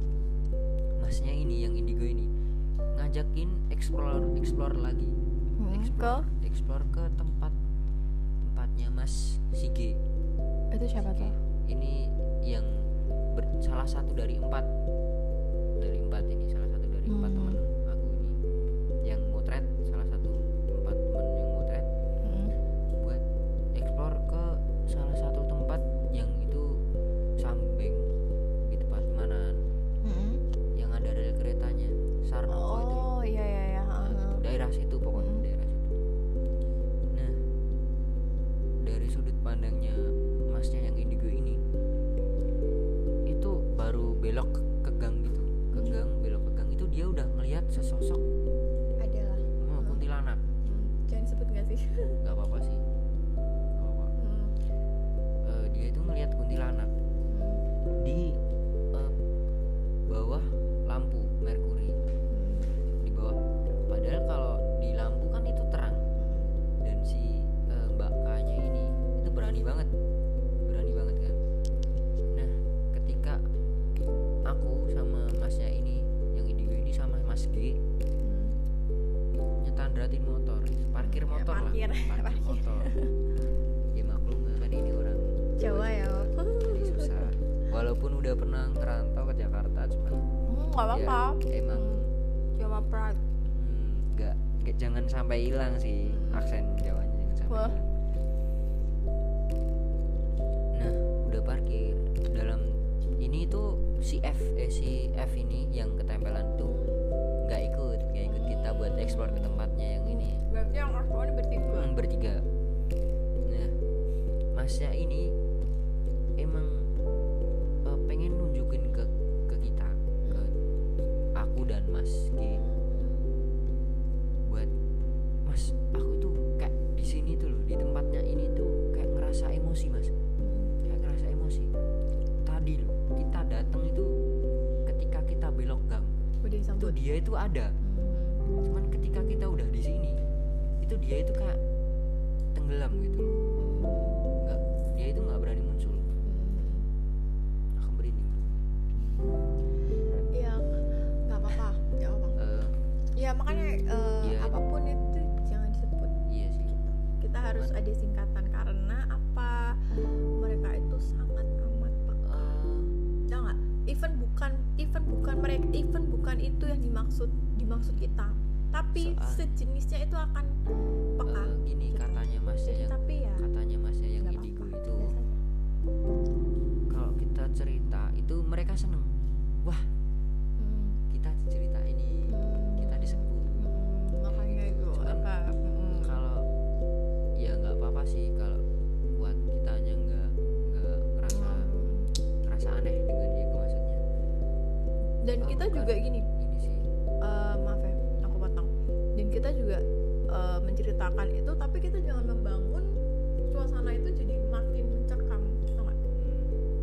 masnya ini yang indigo ini ngajakin explore explore lagi mm. explore ke? explore ke tempat tempatnya Mas Sige. Itu siapa Sige. tuh? Ini yang ber, salah satu dari empat dari empat ini salah satu dari hmm. empat teman aku ini yang motret, salah satu empat teman yang motret hmm. buat explore ke salah satu tempat yang itu Sambeng di tempat Manan hmm. yang ada rel keretanya Sarnoko oh, itu. Oh iya iya iya. Nah, uh-huh. daerah situ pokoknya. Hmm. Pandangnya masnya yang indigo ini itu baru belok ke gang gitu, ke gang belok ke gang itu dia udah ngelihat sesosok adalah oh, kuntilanak. Hmm. Jangan sebut nggak sih? Nggak apa-apa sih. Nggak apa-apa. Hmm. Uh, dia itu ngelihat kuntilanak hmm. di uh, bawah lampu merkuri, hmm. di bawah. Padahal kalau di lampu kan itu terang hmm. dan si uh, Mbak Kanya ini berani banget berani banget kan. Nah ketika aku sama masnya ini yang indigo ini sama Mas G hmm. nyetandratin motor, parkir motor ya, parkir. lah parkir, parkir motor ya maklum kan ini orang Jawa ya, jadi susah walaupun udah pernah ngerantau ke Jakarta cuman hmm, gak apa-apa ya, emang Jawa Pride hmm, gak, gak, jangan sampai hilang sih hmm. aksen Jawanya jangan sampai Wah. hilang. Parkir dalam ini tuh si F eh si F ini yang ketempelan tuh nggak ikut nggak ikut kita buat eksplor ke tempatnya yang ini. Berarti yang eksplor bertiga. Hmm, bertiga. Nah, masnya ini emang uh, pengen nunjukin ke ke kita, ke aku dan Mas G. Buat Mas, aku tuh kayak di sini tuh loh, di tempatnya ini tuh kayak ngerasa emosi Mas. Emosi tadi loh kita datang itu ketika kita belok gang itu dia itu ada hmm. cuman ketika kita udah di sini itu dia itu kayak tenggelam gitu loh, nggak, dia itu nggak berani muncul. Aku berani ya nggak apa-apa nggak apa uh, ya makanya uh, ya, apapun itu jangan disebut. Iya sih, kita, kita harus ada singkatan karena apa mereka itu sangat amat peka. Tahu enggak? Even bukan even bukan mereka, even bukan itu yang dimaksud dimaksud kita. Tapi soal, sejenisnya itu akan peka. Uh, gini katanya Masnya yang Tapi ya, katanya Masnya yang indigo itu. Kalau kita cerita itu mereka seneng. Wah. Hmm. Kita cerita ini hmm. kita disebut. Hmm, makanya itu apa? Hmm. Kalau ya enggak apa-apa sih kalau buat kitanya enggak enggak ngerasa ngerasa aneh dengan dia maksudnya. Dan oh, kita bukan. juga gini, gini sih. Uh, maaf ya, aku potong. Dan kita juga uh, menceritakan itu tapi kita jangan membangun suasana itu jadi makin mencekam, tau gak?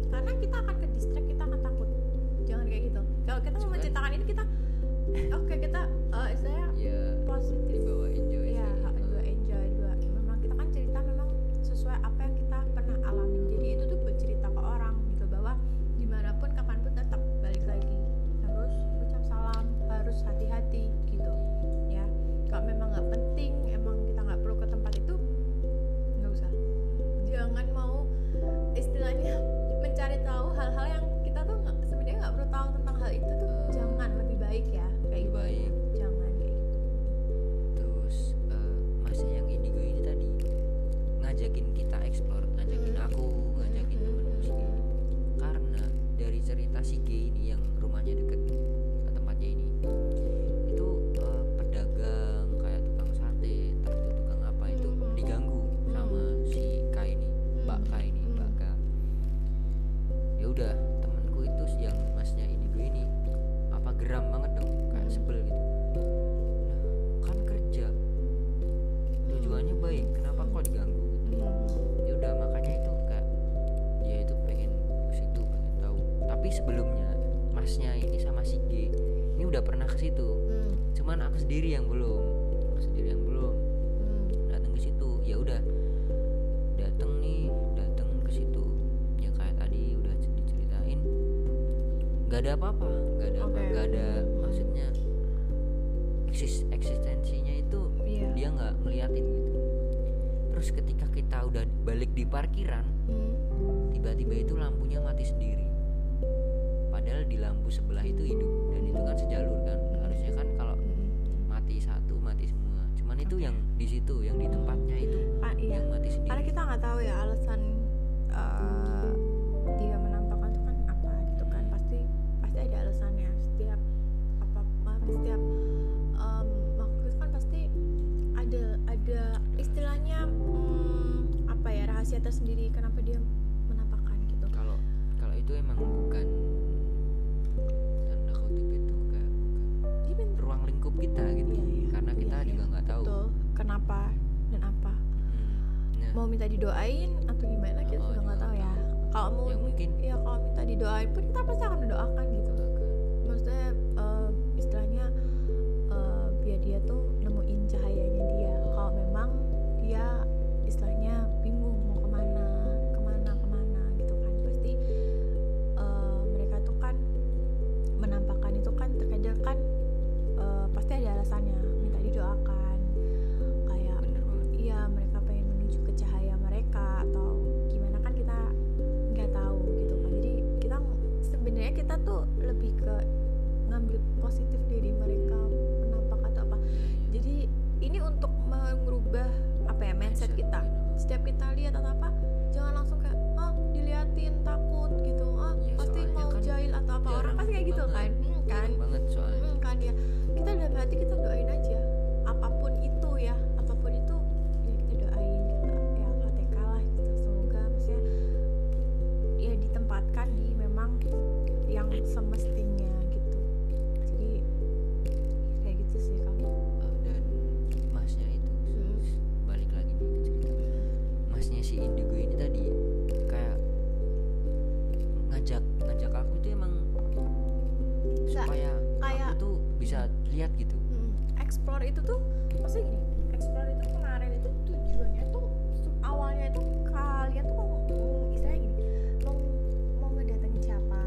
Karena kita akan ke distract, kita akan takut. Jangan kayak gitu. Kalau kita mau menceritakan ini kita oke okay, kita uh, saya yeah, positif dibawa enjoy ya. Yeah. Memang kita kan cerita memang sesuai apa yang kita pernah alami, jadi itu tuh buat cerita ke orang sebelumnya masnya ini sama si G ini udah pernah ke situ, hmm. cuman aku sendiri yang belum, aku sendiri yang belum hmm. datang ke situ. Ya udah datang nih, datang ke situ ya kayak tadi udah diceritain, nggak ada apa-apa, nggak ada okay. apa, nggak ada maksudnya eksis eksistensinya itu yeah. dia nggak ngeliatin gitu. Terus ketika kita udah balik di parkiran, hmm. tiba-tiba itu lampunya mati sendiri. Padahal di lampu sebelah itu hidup, dan itu kan sejalur kan. Harusnya kan kalau mati satu mati semua. Cuman itu okay. yang di situ, yang di tempatnya itu ah, iya. yang mati sendiri. Karena kita nggak tahu ya alasan uh, dia menampakkan itu kan apa gitu kan. Pasti pasti ada alasannya. Setiap apa setiap um, makhluk itu kan pasti ada ada istilahnya hmm, apa ya rahasia tersendiri kenapa dia menampakkan gitu. Kalau kalau itu emang bukan ruang lingkup kita gitu, iya, iya. karena kita iya, iya. juga nggak tahu betul. Kenapa dan apa hmm. nah. mau minta didoain atau gimana kita oh, juga nggak tahu ya. Kalau mau ya, mungkin ya kalau minta didoain pun kita pasti akan mendoakan gitu. Maksudnya uh, istilahnya uh, biar dia tuh nemuin cahayanya dia. Kalau memang dia istilahnya bingung mau kemana, kemana, kemana gitu kan pasti uh, mereka tuh kan menampakkan itu kan terkadang kan Uh, pasti ada alasannya, minta didoakan kayak iya mereka pengen menuju ke cahaya mereka atau gimana kan kita nggak tahu gitu kan. Jadi kita sebenarnya kita tuh lebih ke ngambil positif dari mereka menampak atau apa. Jadi ini untuk mengubah apa ya mindset kita. Setiap kita lihat atau apa jangan langsung kayak oh diliatin takut gitu, oh ya, pasti mau kan jahil atau apa orang pasti kayak gitu banget. kan hmm, kan banget soalnya hmm, kan ya kita dalam hati kita doain aja apapun itu ya apapun itu ya kita doain gitu ya H T K lah gitu semoga maksudnya ya ditempatkan di memang yang semestinya gitu. Jadi kayak gitu sih kamu uh, dan masnya itu hmm. balik lagi nih ke cerita masnya si Indigo ini tadi kayak ngajak ngajak aku itu emang nggak, supaya kayak aku tuh bisa lihat gitu. Hmm, explore itu tuh maksudnya gini, explore itu kemarin itu tujuannya tuh awalnya itu kalian tuh mau istilahnya gini, mau mau ngedatengin siapa,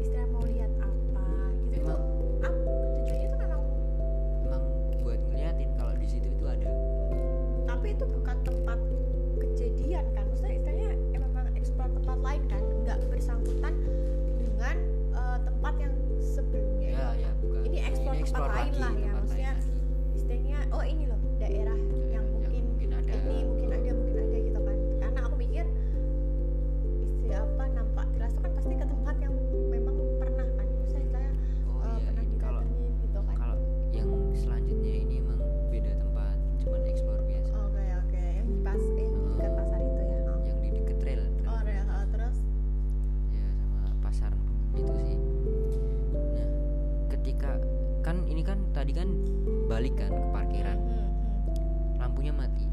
istilah mau lihat apa gitu. Memang tuh, tujuannya tuh memang memang buat ngeliatin kalau di situ itu ada. Tapi itu bukan tempat kejadian kan, maksudnya istilahnya emang explore tempat lain kan, nggak bersangkutan dengan uh, tempat yang sebelumnya ya, ya, bukan. Ini eksplor tempat lain lah ya maksudnya istilahnya oh ini loh daerah ya, yang mungkin, mungkin ada. ini mungkin ada mungkin ada gitu kan. Karena aku mikir istilah apa nampak jelas itu kan pasti ke tempat yang memang pernah kan maksudnya saya oh, uh, ya, pernah didatangi gitu kan. Kalau yang selanjutnya ini emang beda tempat cuman eksplor biasa. Oke okay, oke okay. Yang pas eh oh. dekat pasar itu ya oh. yang di dekat trail, trail. Oh ya oh, terus ya sama pasar itu sih. Nah, ketika kan ini kan tadi kan balik kan ke parkiran, lampunya mati.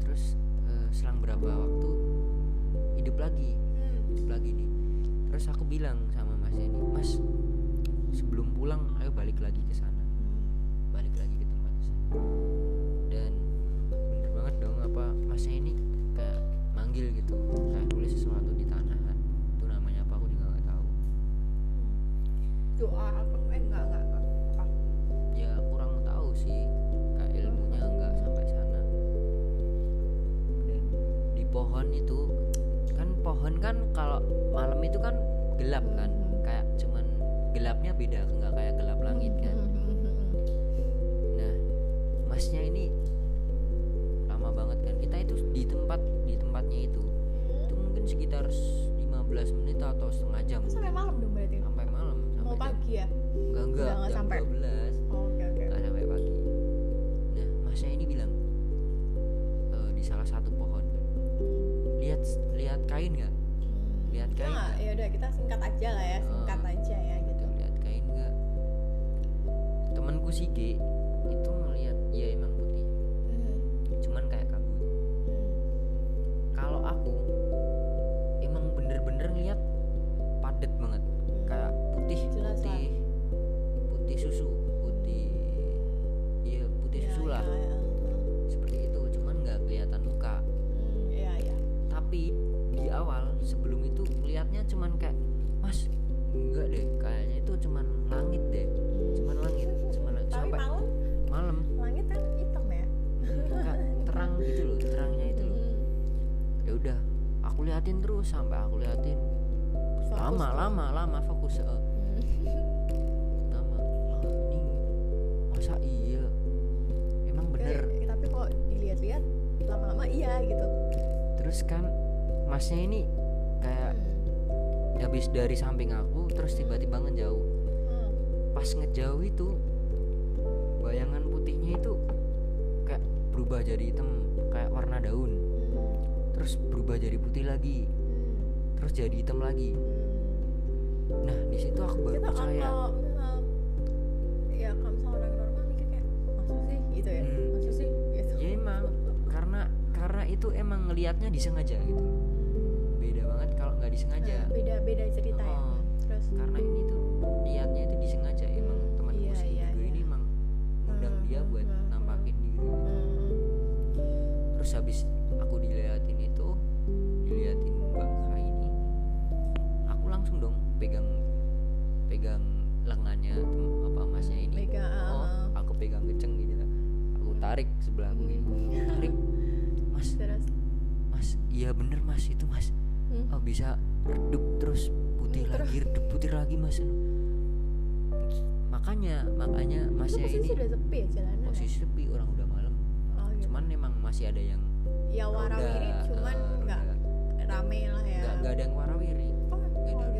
Terus uh, selang berapa waktu hidup lagi, hidup lagi nih. Terus aku bilang sama masnya nih, mas sebelum pulang ayo balik lagi ke sana, balik lagi ke tempat sana. Dan bener banget dong apa masnya ini kayak manggil gitu, kayak tulis sesuatu di tanah. Doa apa eh enggak enggak apa ya kurang tahu sih kayak ilmunya enggak sampai sana. Dan di pohon itu kan pohon kan kalau malam itu kan gelap kan kayak cuman gelapnya beda enggak kayak gelap langit kan. Nah masnya ini lama banget kan kita itu di tempat di tempatnya itu itu mungkin sekitar lima belas menit atau setengah jam sampai malam dong berarti sampai malam mau pagi ya? Enggak, enggak, jam sampai dua belas oh, okay, okay. Enggak sampai pagi. Nah, masnya ini bilang e, di salah satu pohon lihat lihat kain gak? Lihat kain nah, gak? Yaudah kita singkat aja lah ya singkat uh, aja ya gitu lihat kain gak? Temanku si G itu melihat ya emang putih hmm. cuman kayak kabut. Kalau aku emang bener-bener ngeliat padet banget kayaknya cuman kayak mas enggak deh, kayaknya itu cuman langit deh, cuman langit, cuman langit. Tapi malam, malam langit kan hitam ya, enggak terang gitu loh, terangnya itu loh. Ya udah aku liatin terus sampai aku liatin lama lama lama fokus uh. lama lama ini masa iya emang bener ya, tapi kok dilihat-lihat lama-lama iya gitu. Terus kan masnya ini kayak hmm. habis dari samping aku terus tiba-tiba ngejauh. hmm. Pas ngejauh itu bayangan putihnya itu kayak berubah jadi hitam kayak warna daun, hmm. terus berubah jadi putih lagi, hmm. terus jadi hitam lagi. Nah di situ aku baru kita percaya. Kalau misal, ya kalau misal orang normal mikir kayak maksud sih gitu ya, hmm. maksud sih gitu. Ya emang karena karena itu emang ngelihatnya disengaja gitu. Beda banget kalau nggak disengaja. Nah, beda beda cerita oh, ya. Terus karena ini tuh niatnya itu disengaja, emang temanku iya, si iya, gue iya. ini emang ngundang hmm, dia buat hmm, nampakin diri. Gitu. Hmm. Terus habis aku diliatin itu, diliatin Mbak Kai ini, aku langsung dong pegang pegang lengannya apa masnya ini. Pegang, oh, aku pegang kenceng gitu. Aku tarik sebelah aku gitu. Tarik. Mas. Terus. Mas, iya bener Mas itu Mas. Hmm? Oh, bisa redup terus putih terus. lagi, redup putih lagi Mas. Makanya, makanya masnya ini. Posisi sudah sepi ya jalanan. Posisi ya? Sepi, orang udah malam. Oh, gitu. Cuman memang masih ada yang ya warawiri, roda, cuman enggak uh, rame lah ya. Enggak ada yang warawiri. Oh, enggak ada. Oh, gitu.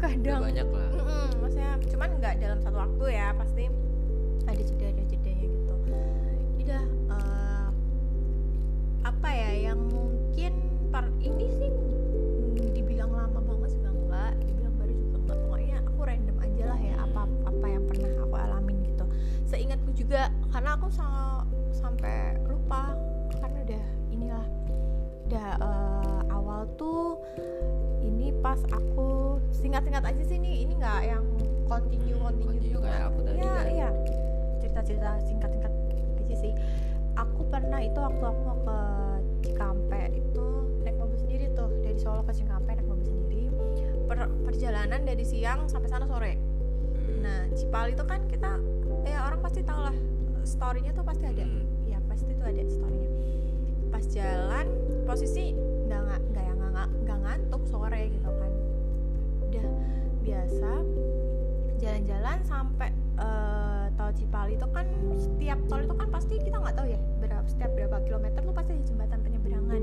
Kadang banyak lah, mm-mm, maksudnya cuman nggak dalam satu waktu ya, pasti juga, karena aku sama, sampai lupa karena udah inilah udah uh, awal tuh ini pas aku singkat-singkat aja sih nih, ini nggak yang continue continue, continue juga kayak aku tadi ya, iya cerita-cerita singkat-singkat aja sih. Aku pernah itu waktu aku mau ke Cikampek itu naik mobil sendiri tuh, dari Solo ke Cikampek naik mobil sendiri. Per, perjalanan dari siang sampai sana sore. Nah, Cipali itu kan kita ya orang pasti tahu lah, story-nya tuh pasti ada. Iya, pasti tuh ada story-nya. Pas jalan posisi enggak enggak yang enggak ngantuk sore gitu kan. Udah biasa jalan-jalan sampai uh, tol Cipali itu kan setiap tol itu kan pasti kita enggak tahu ya berapa setiap berapa kilometer tuh pasti ada jembatan penyeberangan.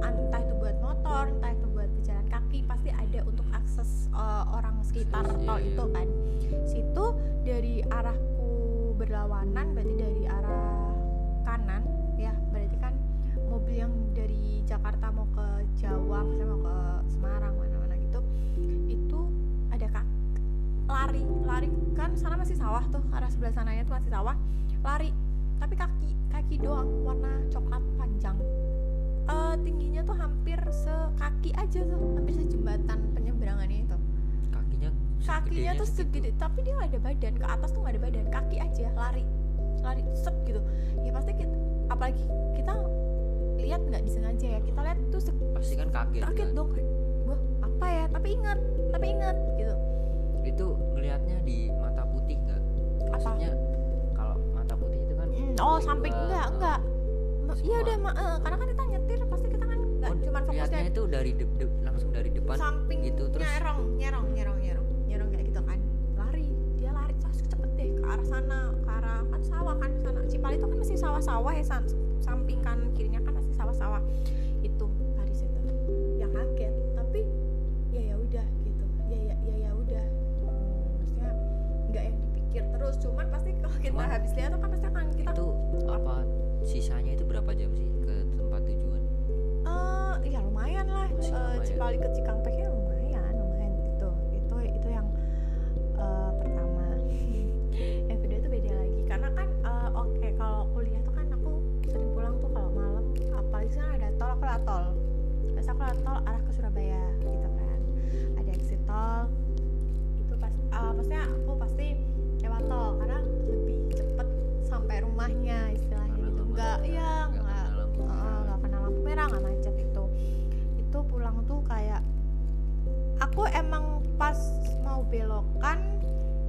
Entah itu buat motor, entah itu buat pejalan kaki, pasti ada untuk akses uh, orang sekitar tol itu kan. Situ dari arahku berlawanan berarti dari arah kanan ya, berarti kan mobil yang dari Jakarta mau ke Jawa, misalnya mau ke Semarang mana-mana gitu, itu ada kak lari lari kan sana masih sawah tuh, arah sebelah sananya tuh masih sawah, lari tapi kaki kaki doang warna coklat panjang, e, tingginya tuh hampir sekaki aja tuh, hampir sejembatan penyeberangannya itu, kakinya kakinya tuh segede, tapi dia nggak ada badan ke atas tuh, nggak ada badan, kaki aja lari lari sep gitu ya, pasti kita, apalagi kita lihat nggak disengaja ya, kita lihat tuh se- pasti kan kaget kaget kan? Dong wah apa ya, tapi ingat tapi ingat gitu. Itu ngelihatnya di mata putih nggak? Maksudnya kalau mata putih itu kan mm, oh samping enggak enggak iya udah ma- uh, karena kan kita nyetir pasti kita kan nggak oh, cuma fokusnya itu dari de- de- langsung dari depan samping gitu terus nyerong nyerong nyerong nyerong nyerong kayak gitu kan, lari dia lari terus cepet deh ke arah sana, ke arah kan sawah kan sana Cipali itu kan masih sawah-sawah ya, san- samping kanan kirinya kan masih sawah-sawah itu lari situ ya, kaget tapi ya ya udah gitu ya ya ya ya udah maksudnya nggak yang dipikir terus, cuman pasti kalau kita cuman, habis lihat kan pasti akan kita itu apa sisanya itu berapa jam sih ke tempat tujuan? Eh uh, ya lumayan lah, uh, Cipali ke Cikampeknya lumayan lumayan gitu. Itu itu yang uh, pertama. Yang kedua itu beda lagi karena kan uh, oke okay, kalau kuliah tuh kan aku sering pulang tuh kalau malam, apalagi kan ada tol, aku lewat tol. Terus aku lewat tol arah ke Surabaya gitu kan. Ada exit tol. Itu pas uh, maksudnya aku pasti lewat tol karena lebih cepet sampai rumahnya istilahnya. Enggak, ya enggak enggak kena lampu merah, enggak macet itu. Itu pulang tuh kayak aku emang pas mau belokan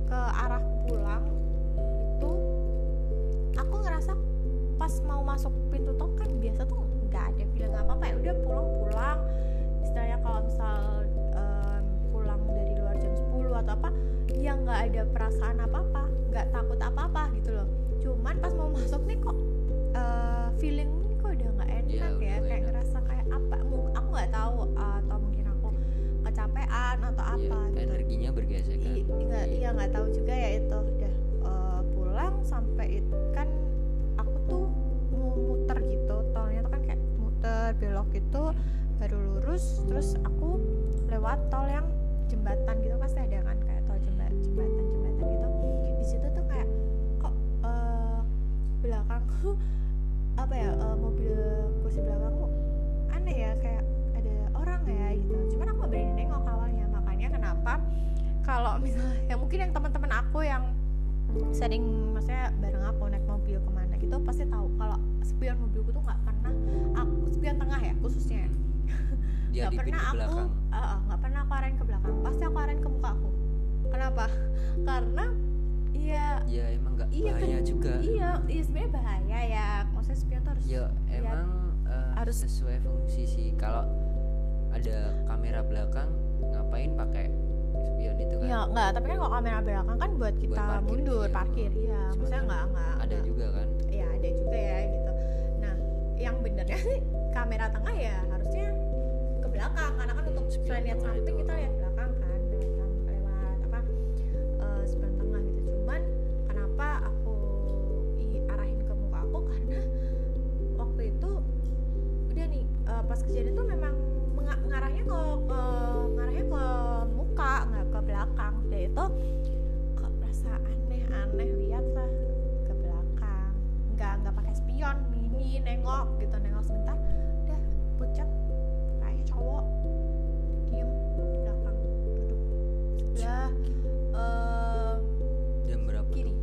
ke arah pulang itu aku ngerasa pas mau masuk pintu tol kan biasa tuh enggak ada bilang apa-apa ya, udah pulang-pulang. Istilahnya kalau misal um, pulang dari luar jam sepuluh atau apa, ya enggak ada perasaan apa-apa, enggak takut apa-apa gitu loh. Cuman pas mau masuk nih kok Uh, feeling ini kok udah nggak enak ya, ya. Kayak enak. Ngerasa kayak apa? Aku nggak tahu uh, atau mungkin aku kecapean atau apa? Ya, gitu. Energinya bergeser kan? Iya, iya nggak tahu juga ya itu. Udah uh, pulang sampai itu kan aku tuh muter gitu, tolnya tuh kan kayak muter belok gitu, baru lurus. Terus aku lewat tol yang jembatan gitu, pasti ada kan kayak tol jembatan, jembatan, jembatan gitu. Di situ tuh kayak kok uh, belakangku apa ya uh, mobil kursi belakang kok aneh ya, kayak ada orang ya gitu, cuman aku gak berani nengok awalnya. Makanya kenapa kalau misalnya ya mungkin yang teman-teman aku yang sering maksudnya bareng aku naik mobil kemana gitu pasti tahu kalau spion mobilku tuh nggak pernah aku spion tengah ya khususnya nggak pernah aku nggak uh, pernah aku arahin ke belakang, pasti aku arahin ke muka aku. Kenapa? Karena Iya. Ya emang enggak iya, bahaya kan, juga. Iya, iya sebenarnya bahaya ya. Maksudnya spion tuh harus ya emang ya, uh, harus sesuai fungsi sih. Kalau ada kamera belakang ngapain pakai spion itu kan? Ya enggak, tapi kan kalau kamera belakang kan buat kita buat parkir, mundur, iya, parkir. Iya, maksudnya enggak enggak. Ada enggak. Juga kan? Iya, ada juga ya gitu. Nah, yang benernya sih kamera tengah ya harusnya ke belakang karena kan untuk selain lihat samping kita lihat belakang kan. Lewat apa? Uh, spion tengah gitu. Cuman kenapa aku arahin ke muka aku karena waktu itu udah nih uh, pas kejadian tuh memang meng- ngarahnya ke, ke ngarahnya ke muka nggak ke belakang, dan itu kok rasa aneh-aneh lihat lah ke belakang sini nengok gitu, nengok sebentar, udah pucat kayaknya cowok diem di belakang duduk. Udah uh, jam berapa? Kiri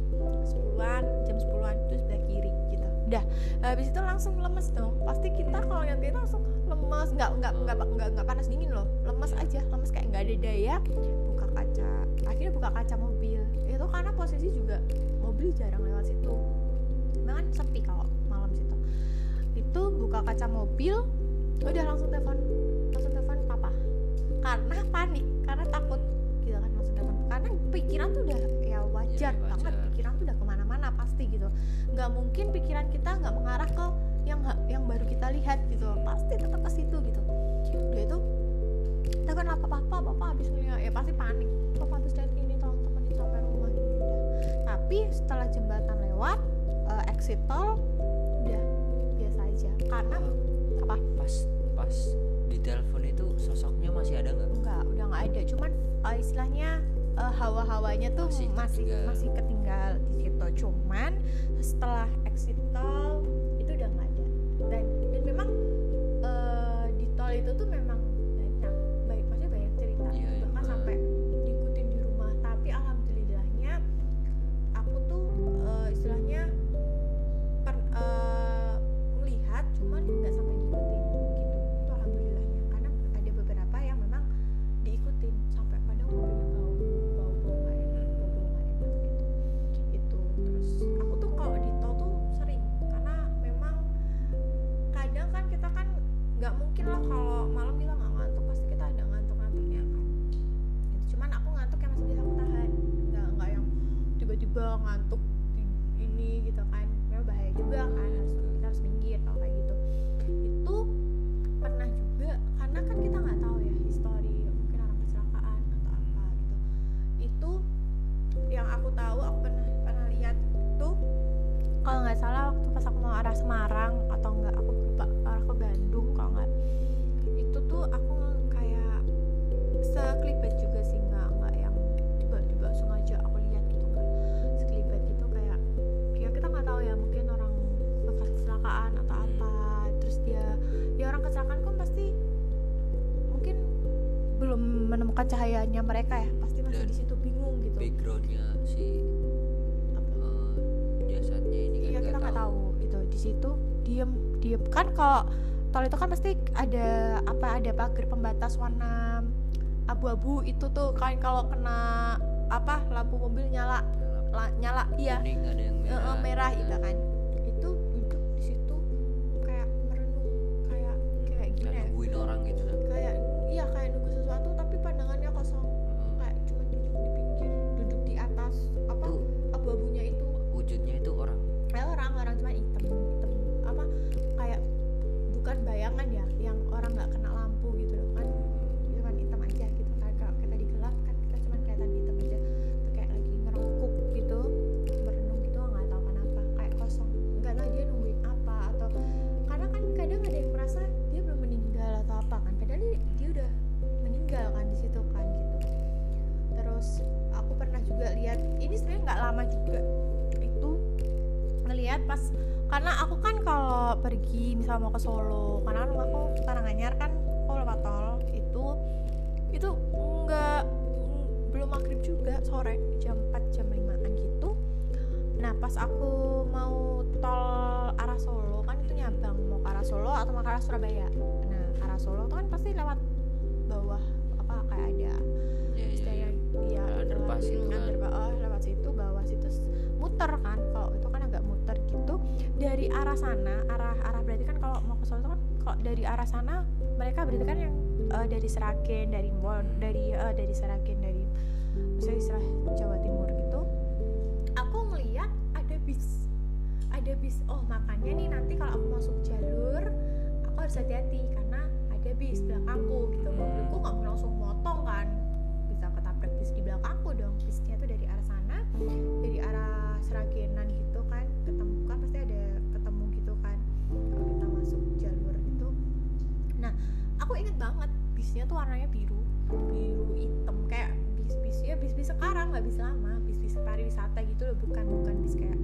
sepuluhan, jam sepuluhan terus sebelah kiri gitu. Udah habis itu langsung lemes dong. Pasti kita kalau lihat dia langsung lemes, nggak nggak nggak nggak nggak panas dingin loh, lemes aja, lemes kayak nggak ada daya. Buka kaca, akhirnya buka kaca mobil. Itu karena posisi juga mobil jarang lewat situ, kan sepi kalau malam situ. Itu buka kaca mobil, udah langsung telepon, langsung telepon papa. Karena panik, karena takut, gitu kan langsung telepon. Karena pikiran tuh udah ya wajar, ya, wajar. banget, pikiran tuh udah kemana-mana pasti gitu. Nggak mungkin pikiran kita nggak mengarah ke yang yang baru kita lihat gitu, pasti tetap ke situ gitu. Udah itu telepon apa papa, papa habis ngeliat, ya pasti panik. Papa habis lihat ini, tolong temenin sampai rumah gitu. Tapi setelah jembatan lewat, exit tol udah biasa aja. Karena apa? Pas pas di telepon itu sosoknya masih ada nggak? Nggak, udah nggak ada. Cuman uh, istilahnya uh, hawa-hawanya tuh masih masih ketinggal. masih ketinggal di situ. Cuman setelah exit tol itu udah nggak ada. Dan dan memang uh, di tol itu tuh memang banyak, baik maksudnya banyak cerita. Iya, bahkan iya. sampai diikutin di rumah. Tapi alhamdulillahnya aku tuh uh, istilahnya Uh, melihat cuman nggak sampai diikutin gitu, itu alhamdulillahnya. Karena ada beberapa yang memang diikutin sampai pada mobilnya bau bau bau nggak enak, bau bau nggak enak gitu. Itu terus aku tuh kalau di tol tuh sering, karena memang kadang kan kita kan nggak mungkin lah kalau malam kita nggak ngantuk, pasti kita ada ngantuk-ngantuknya kan. Itu cuman aku ngantuk yang masih bisa aku tahan, nggak nggak yang tiba-tiba ngantuk ini gitu kan. Bahaya juga kan, harus kita harus minggir kalau kayak gitu. Itu pernah juga karena kan kita nggak tahu ya histori mungkin orang kecelakaan atau apa gitu. Itu yang aku tahu, aku pernah pernah lihat tuh kalau nggak salah waktu pas aku mau arah Semarang atau nggak aku lupa arah ke Bandung kalau nggak, itu tuh aku kayak sekelibat juga sih, nggak nggak yang tiba-tiba sengaja aku lihat gitu kan, sekelibat gitu kayak ya kita nggak tahu ya mungkin orang bekas kecelakaan atau apa. Terus dia ya orang kecelakaan kan pasti mungkin belum menemukan cahayanya mereka ya, pasti masih di situ bingung gitu. Backgroundnya si uh, jasadnya ini kan ya, kita nggak tahu. tahu gitu di situ diem diem kan. Kalau tol itu kan pasti ada apa, ada pagar pembatas warna abu-abu itu tuh kan, kalau kena apa lampu mobil nyala La, nyala iya merah, merah gitu kan. Itu duduk di situ kayak merenung, kayak kayak gini kayak nungguin orang gitu, kayak iya kayak nunggu sesuatu tapi pandangannya kosong. hmm. Kayak cuma duduk di pinggir, duduk di atas apa tuh, abu-abunya itu wujudnya itu orang kayak eh, orang orang cuma hitam hitam apa, kayak bukan bayangan ya yang orang nggak kena lampu gitu loh kan, cuma hitam aja gitu. Kayak kalau kita di gelap kan kita cuma kelihatan hitam aja gitu, merenung gitu, nggak tahu kenapa kayak kosong, nggak tahu dia nungguin apa. Atau karena kan kadang ada yang merasa dia belum meninggal atau apa kan, padahal dia, dia udah meninggal kan di situ kan gitu. Terus aku pernah juga lihat, ini sebenarnya nggak lama juga itu ngelihat pas, karena aku kan kalau pergi misal mau ke Solo, karena rumahku Karanganyar kan, kalau lewat tol itu itu nggak belum maghrib juga, sore jam empat jam limaan gitu. Nah pas aku mau tol arah Solo kan, itu nyabang mau ke arah Solo atau mau ke arah Surabaya. Nah arah Solo tuh kan pasti lewat bawah apa kayak ada yeah, istilahnya yeah. ya underpass itu kan, oh, lewat situ bawah situ muter kan, kalau itu kan agak muter gitu. Dari arah sana arah arah berarti kan kalau mau ke Solo tuh kan, kalau dari arah sana mereka berarti kan yang Uh, dari Seragen, dari Mon, dari uh, dari Seragen, dari misalnya istilah Jawa Timur gitu. Aku ngeliat ada bis, ada bis. Oh makanya nih nanti kalau aku masuk jalur, aku harus hati-hati karena ada bis belakangku gitu. Mobilku nggak mau langsung motong kan, bisa ketabrak bis di belakangku dong. Bisnya tuh dari arah sana, dari arah Seragenan gitu kan, ketemu kan pasti ada ketemu gitu kan. Kalau kita masuk jalur gitu, nah aku inget banget bisnya tuh warnanya biru, biru hitam kayak bis-bis ya bis-bis sekarang, nggak bis lama, bis-bis pariwisata gitu loh, bukan bukan bis kayak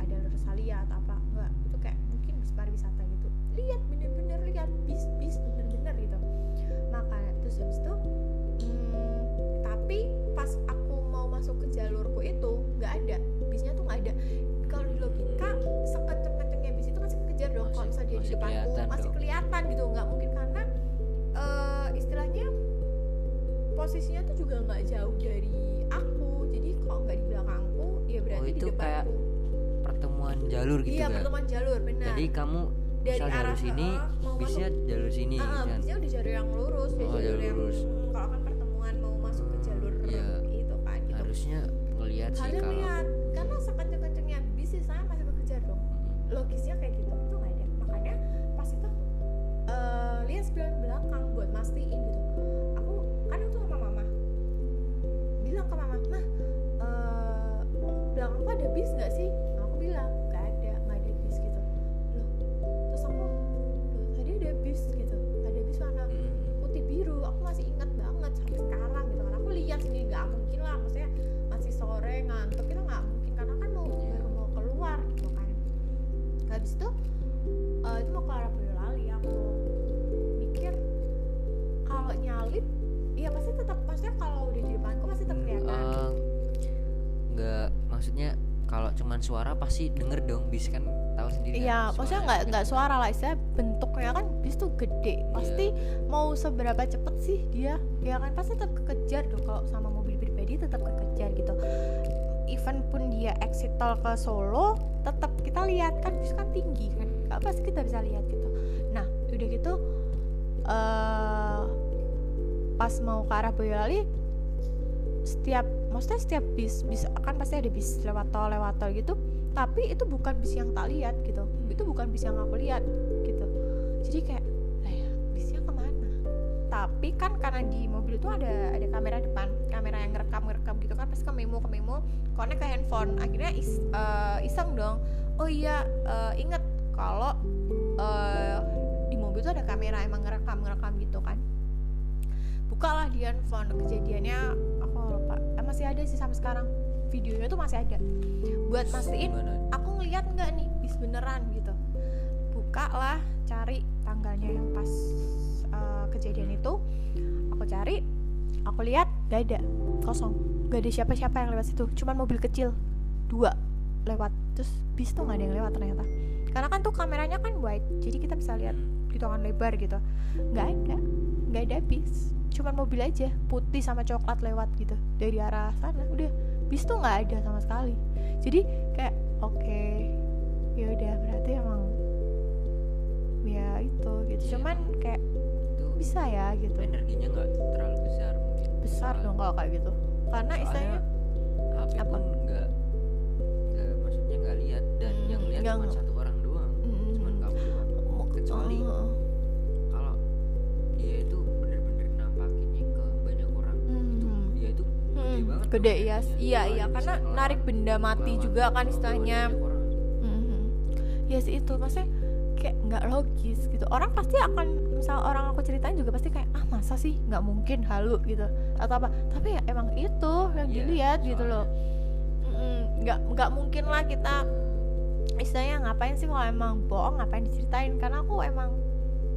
ada Rosalia atau apa, nggak, itu kayak mungkin bis pariwisata pariwisata gitu, lihat bener-bener lihat bis-bis bener-bener gitu. Maka terus habis itu hmm, tapi pas aku mau masuk ke jalurku itu nggak ada bisnya, tuh nggak ada. Kalau di logika sekenceng-kencengnya bis itu masih kejar dong, kalau misalnya dia di depanku masih kelihatan gitu, nggak mungkin karena uh, istilahnya posisinya tuh juga nggak jauh dari aku, jadi kalau nggak di belakangku ya berarti oh, di depanku. Kayak pertemuan jalur gitu ya? Iya, pertemuan jalur, benar. Jadi kamu dari arah sini, bisnya jalur sini. Ah, bisnya udah jalur yang lurus, oh, jalur, jalur yang lurus. Kalau kan pertemuan mau masuk ke jalur ya, itu kan gitu. Harusnya ngelihat sih kalau. Ngelihat, karena sekenceng-kencengnya bis sih saya masih kekejar dong. Logisnya kayak gitu, itu nggak ada. Makanya pas itu uh, lihat sebelah belakang buat mastiin gitu. Aku kan waktu sama mama bilang ke mama, mah uh, belakangku ada bis nggak sih? Bilang nggak ada, nggak ada bis gitu loh. Terus aku loh, tadi ada bis gitu, ada bis warna putih biru, aku masih ingat banget sampai sekarang gitu kan. Aku lihat sendiri nggak mungkin lah, maksudnya masih sore ngantuk kita nggak mungkin karena kan mau baru mau keluar gitu kan. Habis itu uh, itu mau ke arah Boyolali, aku mikir kalau nyalip ya pasti tetap, maksudnya kalau udah di depanku masih tetap kelihatan. Uh, nggak maksudnya kalau cuman suara pasti denger dong, bis kan tahu sendiri. Iya, maksudnya nggak nggak suara lah, istilahnya bentuknya kan bis tuh gede, pasti yeah. Mau seberapa cepet sih dia, ya kan pasti tetap kekejar dong. Kalau sama mobil pribadi tetap kekejar gitu. Even pun dia exit tol ke Solo, tetap kita lihat kan bis kan tinggi kan, nggak pasti kita bisa lihat gitu. Nah udah gitu, uh, pas mau ke arah Boyolali, setiap maksudnya setiap bis bis akan pasti ada bis lewat tol lewat tol gitu, tapi itu bukan bis yang tak lihat gitu, itu bukan bis yang aku lihat gitu. Jadi kayak lah ya, bisnya kemana? Tapi kan karena di mobil itu ada ada kamera depan, kamera yang ngerekam ngerekam gitu kan, pasti ke memo ke memo connect ke handphone. Akhirnya is, uh, iseng dong, oh iya uh, inget kalau uh, di mobil itu ada kamera emang ngerekam ngerekam gitu kan. Bukalah di handphone, kejadiannya aku lupa, eh, masih ada sih sampai sekarang, videonya tuh masih ada buat mastiin aku ngeliat nggak nih bis beneran gitu. Bukalah, cari tanggalnya yang pas uh, kejadian itu, aku cari, aku lihat gak ada, kosong, gak ada siapa-siapa yang lewat situ, cuman mobil kecil dua lewat, terus bis tuh nggak ada yang lewat ternyata, karena kan tuh kameranya kan wide, jadi kita bisa lihat gitu kan, lebar gitu, nggak ada, nggak ada bis, cuman mobil aja putih sama coklat lewat gitu dari arah sana. Udah, bis tuh nggak ada sama sekali. Jadi kayak oke, okay, ya udah berarti emang ya itu gitu. Cuman kayak itu bisa ya gitu. Energinya nggak terlalu besar. Besar dong kalau kayak gitu. Karena istilahnya apa? Nggak, maksudnya nggak lihat dan hmm, yang lihat cuma satu orang doang, hmm. cuman kamu doang. Kecuali oh. kalau dia itu gede ya, iya iya karena narik benda mati juga kan istilahnya, mm-hmm. ya yes, itu maksudnya kayak nggak logis gitu. Orang pasti akan, misal orang aku ceritain juga pasti kayak ah masa sih, nggak mungkin halu gitu atau apa, tapi ya emang itu yang dilihat yeah, gitu loh. Nggak mm, nggak mungkin lah kita istilahnya ngapain sih kalau emang bohong, ngapain diceritain, karena aku emang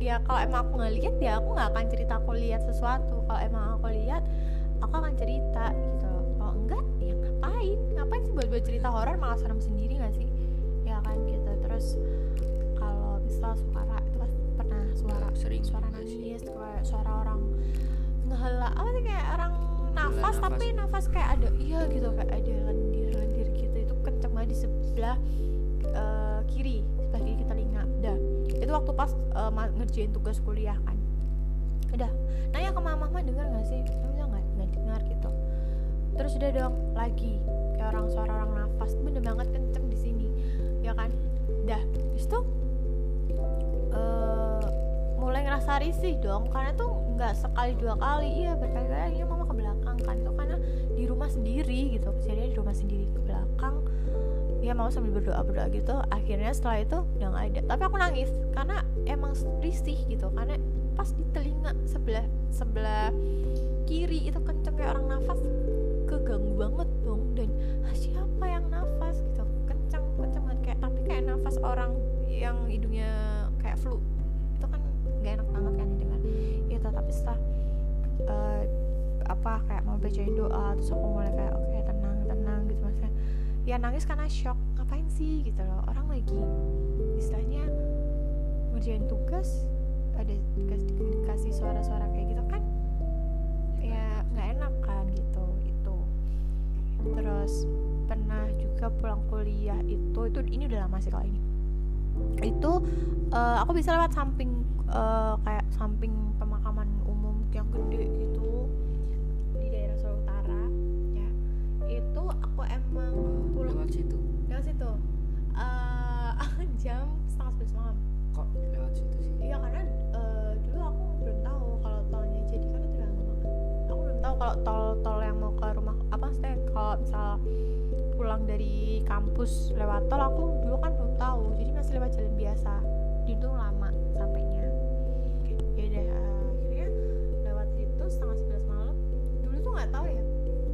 ya kalau emang aku nggak lihat ya aku nggak akan cerita aku lihat sesuatu. Kalau emang aku lihat aku akan cerita gitu. Kalau enggak ya ngapain ngapain sih buat-buat cerita horor, malah serem sendiri nggak sih ya kan gitu. Terus kalau misal suara itu pasti pernah suara sering suara nangis, suara orang ngehela apa sih kayak orang nafas, nafas tapi nafas kayak ada iya gitu, kayak ada lendir-lendir gitu, itu kenceng banget di sebelah uh, kiri sebelah kiri kita telinga. Udah itu waktu pas uh, ngerjain tugas kuliah kan, udah nanya ke mama, mama dengar nggak sih, mama nggak nggak dengar gitu. Terus udah dong lagi kayak orang suara orang nafas bener banget kenceng di sini ya kan. Dah habis itu uh, mulai ngerasa risih dong, karena tuh nggak sekali dua kali, iya berkali-kali. Akhirnya mama ke belakang kan itu, karena di rumah sendiri gitu, kejadiannya di rumah sendiri, ke belakang ya mau sambil berdoa-berdoa gitu. Akhirnya setelah itu udah nggak ada, tapi aku nangis karena emang risih gitu, karena pas di telinga sebelah sebelah kiri itu kenceng kayak orang nafas, keganggu banget dong. Dan ah, siapa yang nafas gitu, kenceng kenceng banget kayak, tapi kayak nafas orang yang hidungnya kayak flu, itu kan nggak enak banget kan didengar ya. Tapi setelah uh, apa kayak mau bacain doa, terus aku mulai kayak oke okay, tenang tenang gitu, maksudnya ya nangis karena shock, ngapain sih gitu loh, orang lagi istilahnya ngerjain tugas ada dikasih suara-suara kayak gitu kan ya nggak enak kan gitu. Itu terus pernah juga pulang kuliah itu itu ini udah lama sih kalau ini itu uh, aku bisa lewat samping uh, kayak samping pemakaman umum yang gede gitu di daerah Solo Utara ya. Itu aku emang oh, pulang lewat situ lewat situ uh, jam setengah sebelas malam kok lewat situ sih. Iya karena uh, dulu aku belum tahu kalau tolnya jadi kan itu udah lama banget. Aku belum tahu kalau tol-tol yang mau ke rumah apa sih, kalau misal pulang dari kampus lewat tol aku dulu kan belum tahu, jadi masih lewat jalan biasa. Itu lama sampainya. Ya udah uh, akhirnya lewat situ setengah sebelas malam. Dulu tuh nggak tahu ya,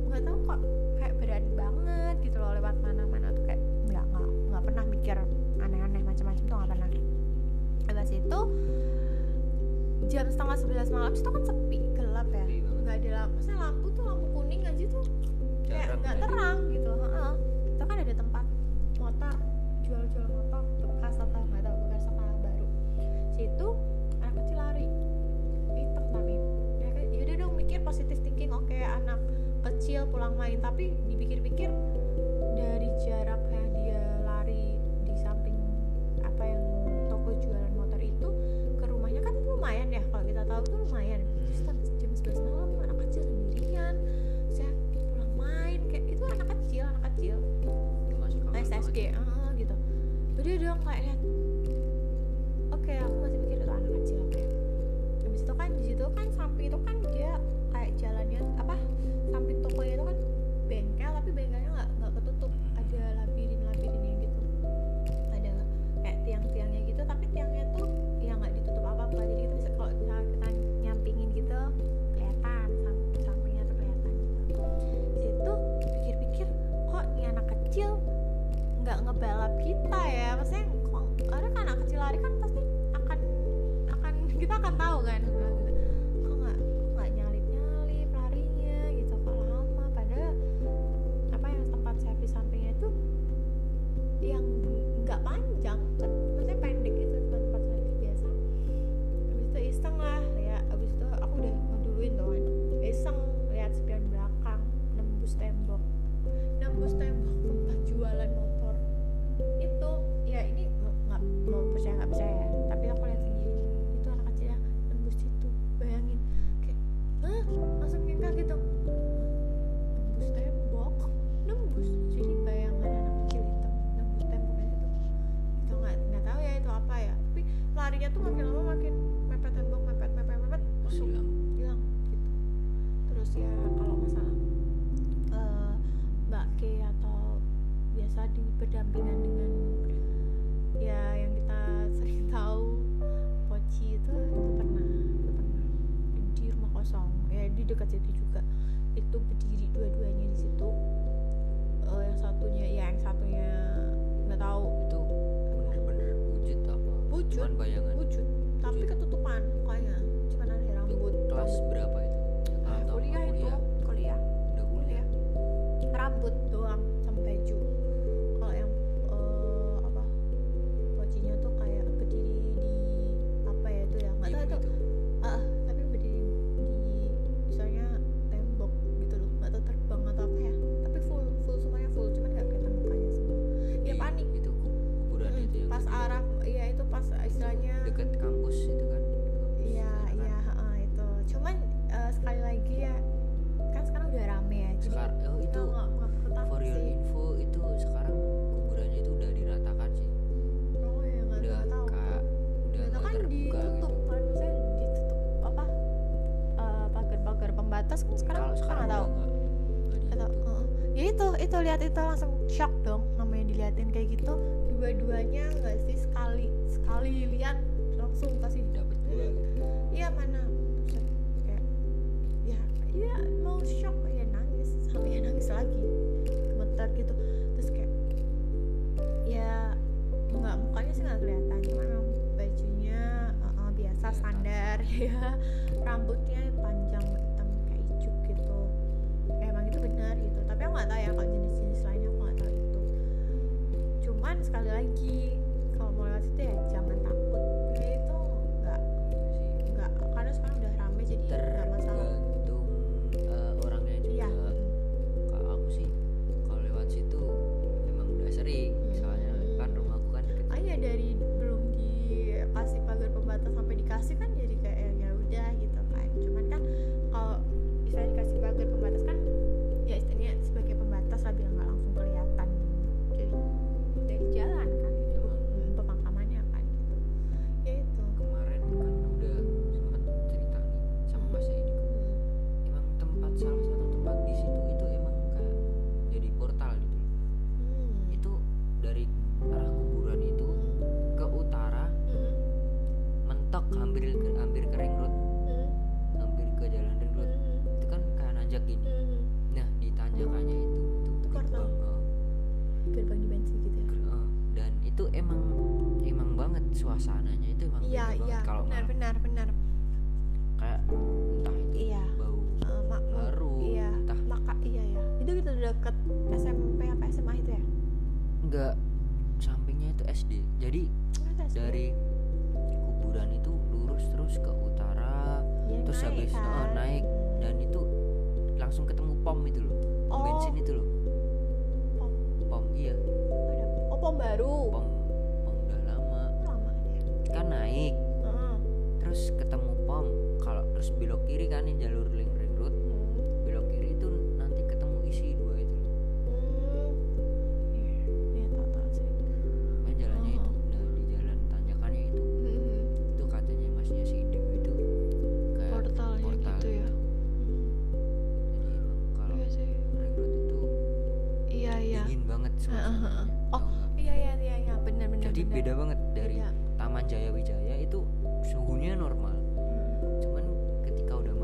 nggak tahu kok kayak berani banget gitu loh lewat mana-mana tuh kayak nggak nggak nggak pernah mikir aneh-aneh macam-macam tuh nggak pernah. Lewat situ jam setengah sebelas malam itu kan sepi gelap ya, nggak ada lampu. Maksudnya lampu tuh lampu kuning aja tuh kayak nggak terang gitu. Heeh. Itu kan ada tempat motor, jual-jual motor bekas atau nggak tahu bekas apa baru. Situ anak kecil lari hitam tapi ya udah dong mikir positive thinking, oke okay, anak kecil pulang main, tapi dipikir-pikir dari jarak yang dia lari di samping apa yang toko jualan motor itu ke rumahnya kan itu lumayan ya kalau kita tahu tuh lumayan. Terus jam sebelas malam anak kecil sendirian saya pulang main kayak itu anak kecil anak kecil S S G uh, gitu. Jadi dia kayak lihat oke okay, aku masih pikir itu anak kecil oke okay. Habis itu kan di situ kan samping itu kan dia kayak jalannya apa samping tokonya itu kan bengkel, tapi bengkelnya nggak nggak ketutup, ada labirin labirinnya gitu, ada kayak tiang-tiangnya gitu, tapi tiangnya tuh ya nggak ditutup apa-apa, jadi kita bisa kalau misalnya kita nyampingin gitu kelihatan sampingnya tuh kelihatan gitu. Situ pikir-pikir kok ini anak kecil nggak ngebalap kita ya, maksudnya kok karena kan anak kecil lari kan pasti akan akan kita akan tahu kan kok nggak nggak nyalip nyalip larinya gitu kok lama, padahal apa yang tempat servis sampingnya itu yang nggak panjang, maksudnya pendek gitu tempat servis biasa. Abis itu iseng lah ya, abis itu aku udah ngeduluin tuh kan, iseng lihat spion belakang nembus tembok nembus tembok tempat jualan motor itu ya. Ini nggak mau percaya nggak percaya ya, tapi aku lihat sendiri itu anak kecilnya tembus situ, bayangin kayak hah langsung kayak gitu tembus tembok nembus, jadi bayangan anak kecil hitam nembus temboknya gitu. Itu nggak nggak tahu ya itu apa ya, tapi larinya tuh makin lama makin mepet tembok mepet mepet mepet langsung hilang gitu. Terus ya kalau masalah uh, Mbak K atau biasa di berdampingan dengan ya yang kita sering tahu poci itu itu pernah itu pernah di rumah kosong ya di dekat situ juga, itu berdiri dua-duanya di situ. Uh, yang satunya ya yang satunya nggak tahu itu benar-benar wujud apa wujud cuman bayangan wujud tapi wujud. Ketutupan pokoknya cuma ada rambut. Kelas berapa itu? Nah, kuliah, kuliah itu kuliah udah kuliah rambut doang sama baju. Kalau yang uh, apa pocinya tuh kayak berdiri di apa ya itu ya nggak tahu itu uh, tapi berdiri di misalnya tembok gitu loh, nggak tahu terbang atau apa ya, tapi full full semuanya full cuman nggak kelihatan mukanya semua. Dia panik gitu kuburan hmm, itu pas arah ya itu pas istilahnya dekat kampus itu kan iya iya uh, itu cuman uh, sekali lagi ya kan sekarang udah rame ya jadi Sekar, oh, itu nggak nggak for your sih. Info itu sekarang kuburannya itu udah diratakan sih. Oh ya nggak udah tahu kak, udah nggak kan terbuka ditutup, gitu kan saya ditutup apa uh, pagar-pagar pembatas kan sekarang nggak tahu nggak tahu uh, ya itu itu lihat itu langsung shock dong, namanya diliatin kayak gitu dua-duanya nggak sih sekali sekali lihat langsung kasih dapat dua iya mana ya mau shock ya nangis sampai ya nangis lagi gemetar gitu. Terus kayak ya nggak mukanya sih nggak kelihatan dia rambutnya panjang hitam kayak ijuk gitu, emang itu benar gitu. Tapi aku nggak tahu ya kalau jenis-jenis lainnya, aku nggak tahu itu. Cuman sekali lagi kalau mau lewat situ ya jangan takut, jadi itu nggak nggak karena sekarang udah rame jadi nggak masalah. Tergantung uh, orangnya juga. Iya. Kalau aku sih kalau lewat situ emang udah sering, soalnya hmm. kan rumahku kan deket. Ah ya, dari belum dikasih pagar pembatas sampai dikasih kan jadi kayak ya udah gitu kan. Cuman kan kalau misalnya dikasih pagar pembatas kan ya istilahnya sebagai pembatas lah, biar nggak langsung kelihatan jadi dari jalan kan. Salah satu tempat di situ itu emang kayak jadi portal gitu. Hmm. Itu dari arah kuburan itu ke utara, hmm. mentok hampir hampir ke ring road, hmm. hampir ke jalan ring road. Hmm. Itu kan kayak nanjak gini. Hmm. Nah di tanjakannya itu itu gerbang, gerbang dimensi gitu ya. Uh, dan itu emang emang banget suasananya itu emang ya, beda ya, banget kalau benar, benar benar kayak entah itu iya. bau uh, mak- baru iya, entah maka iya ya itu gitu deket S M P apa S M A itu ya, enggak, sampingnya itu S D. Jadi S D. Dari kuburan itu lurus terus ke utara ya, terus naik, habis kan? oh, naik dan itu langsung ketemu pom itu loh, oh. bensin itu loh, pom pom iya oh pom baru pom pom udah lama lama ya. Kan naik uh-huh. terus ketemu pom. Kalau terus belok kiri kan ini jalur ring road, hmm. belok kiri itu nanti ketemu isi dua itu. Hmm. Ya tak tahu sih. Nah jalannya oh. itu, nah di jalan tanjakannya itu, hmm. itu katanya masnya si Dewi itu kayak portalnya portal gitu ya. Hmm. Jadi kalau ya ring road itu iya, iya. dingin banget suasananya. Oh iya iya iya iya benar-benar. Jadi benar. beda banget dari beda. Taman Jaya Wijaya itu suhunya normal.